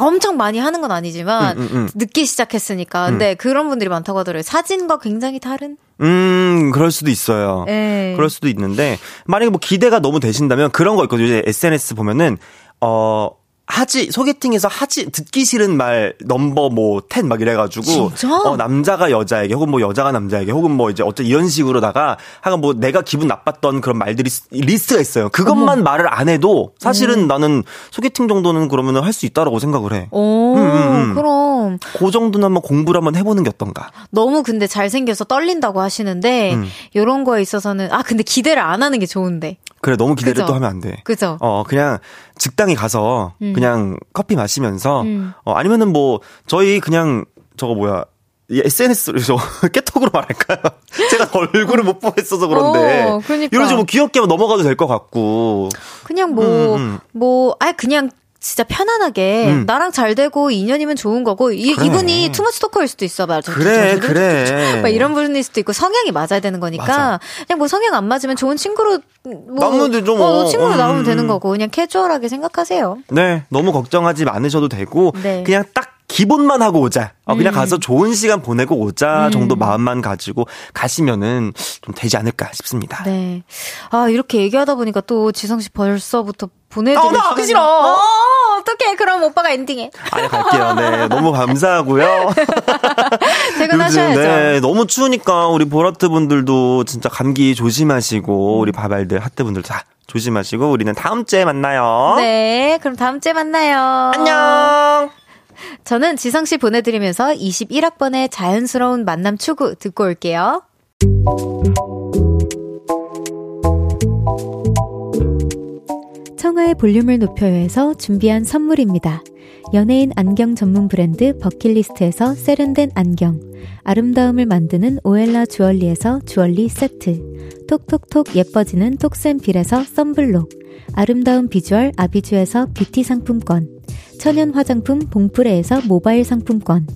엄청 많이 하는 건 아니지만 늦게 시작했으니까 근데 그런 분들이 많다고 하더라고요. 사진과 굉장히 다른? 그럴 수도 있어요. 에이. 그럴 수도 있는데 만약에 뭐 기대가 너무 되신다면 그런 거 있거든요. 이제 SNS 보면은 소개팅에서 듣기 싫은 말, 넘버 10, 막 이래가지고. 진짜? 남자가 여자에게, 혹은 뭐 여자가 남자에게, 혹은 뭐 이제 어쩌 이런 식으로다가, 하여간 뭐 내가 기분 나빴던 그런 말들이 리스트가 있어요. 그것만 말을 안 해도 사실은 나는 소개팅 정도는 그러면은 할 수 있다라고 생각을 해. 그럼. 그 정도는 한번 공부를 한번 해보는 게 어떤가. 너무 근데 잘생겨서 떨린다고 하시는데, 요런 거에 있어서는, 근데 기대를 안 하는 게 좋은데. 그래, 너무 기대를 또 하면 안 돼. 그죠? 그냥 직당에 가서, 그냥 커피 마시면서, 아니면은 뭐, 저희 그냥, SNS로 깨톡으로 말할까요? 제가 얼굴을 못 보겠어서 그런데. 그러니까. 이러지 뭐 귀엽게 넘어가도 될 것 같고. 그냥 아예 그냥. 진짜 편안하게 나랑 잘 되고 인연이면 좋은 거고 그래. 이분이 투머치 토커일 수도 있어. 맞아. 그래. 막 이런 분일 수도 있고 성향이 맞아야 되는 거니까 맞아. 그냥 뭐 성향 안 맞으면 좋은 친구로 나오면 되죠 뭐. 친구로 나오면 되는 거고 그냥 캐주얼하게 생각하세요. 네. 너무 걱정하지 않으셔도 되고 네. 그냥 딱 기본만 하고 오자. 그냥 가서 좋은 시간 보내고 오자 정도 마음만 가지고 가시면은 좀 되지 않을까 싶습니다. 네. 아, 이렇게 얘기하다 보니까 또 지성 씨 벌써부터 보내드리고 싶어요. 나 싫어. 어떡해. 그럼 오빠가 엔딩해. 아니, 갈게요. 네. 너무 감사하고요. 퇴근하셔야죠. 네. 너무 추우니까 우리 보라트 분들도 진짜 감기 조심하시고 우리 바발들, 핫대 분들 다 조심하시고 우리는 다음 주에 만나요. 네. 그럼 다음 주에 만나요. 안녕. 저는 지성씨 보내드리면서 21학번의 자연스러운 만남 추구 듣고 올게요. 청아의 볼륨을 높여요에서 준비한 선물입니다. 연예인 안경 전문 브랜드 버킷리스트에서 세련된 안경, 아름다움을 만드는 오엘라 주얼리에서 주얼리 세트, 톡톡톡 예뻐지는 톡센필에서 썬블록, 아름다운 비주얼 아비주에서 뷰티 상품권, 천연 화장품 봉프레에서 모바일 상품권,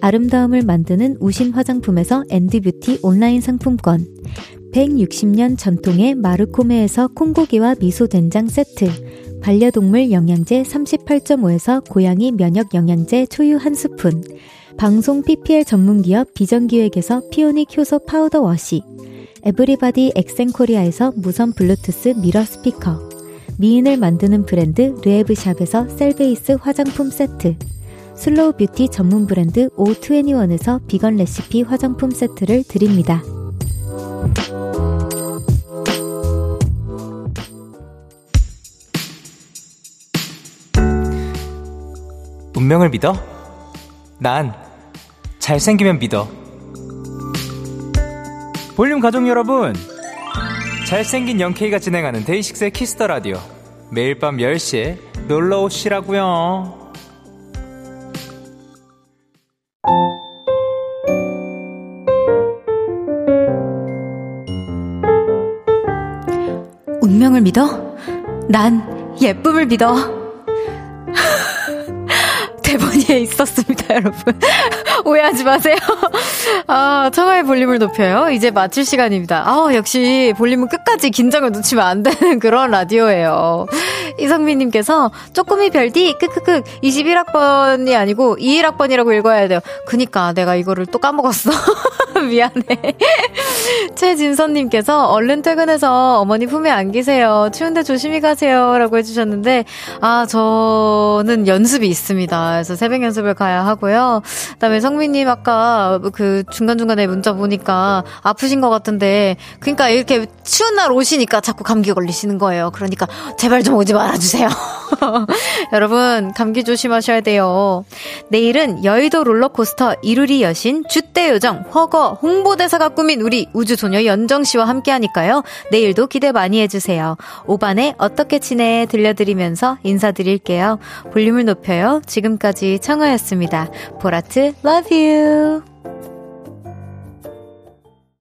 아름다움을 만드는 우신 화장품에서 엔드뷰티 온라인 상품권, 160년 전통의 마르코메에서 콩고기와 미소된장 세트, 반려동물 영양제 38.5에서 고양이 면역 영양제 초유 1스푼, 방송 PPL 전문기업 비전기획에서 피오닉 효소 파우더 워시, 에브리바디 엑센코리아에서 무선 블루투스 미러 스피커, 미인을 만드는 브랜드 르에브샵에서 셀베이스 화장품 세트, 슬로우 뷰티 전문 브랜드 O21에서 비건 레시피 화장품 세트를 드립니다. 운명을 믿어? 난 잘생기면 믿어. 볼륨 가족 여러분, 잘생긴 영케이가 진행하는 데이식스의 키스더라디오, 매일 밤 10시에 놀러오시라고요. 운명을 믿어? 난 예쁨을 믿어. 대본에 있었습니다, 여러분. 오해하지 마세요. 아, 청아의 볼륨을 높여요. 이제 마칠 시간입니다. 아, 역시 볼륨은 끝까지 긴장을 놓치면 안 되는 그런 라디오예요. 이성민님께서 쪼꼬미 별디 크크크 21학번이 아니고 21학번이라고 읽어야 돼요. 그니까 내가 이거를 또 까먹었어. 미안해. 최진선님께서 얼른 퇴근해서 어머니 품에 안기세요. 추운데 조심히 가세요. 라고 해주셨는데, 아, 저는 연습이 있습니다. 그래서 새벽 연습을 가야 하고요. 그 다음에 성민님 아까 그 중간중간에 문자 보니까 아프신 것 같은데, 그니까 이렇게 추운 날 오시니까 자꾸 감기 걸리시는 거예요. 그러니까 제발 좀 오지 말아주세요. 여러분, 감기 조심하셔야 돼요. 내일은 여의도 롤러코스터 이루리 여신, 주대요정, 허거, 홍보대사가 꾸민 우리 우주소녀 연정씨와 함께하니까요. 내일도 기대 많이 해주세요. 오반에 어떻게 지내 들려드리면서 인사드릴게요. 볼륨을 높여요. 지금까지 청아였습니다. 보라트, love you.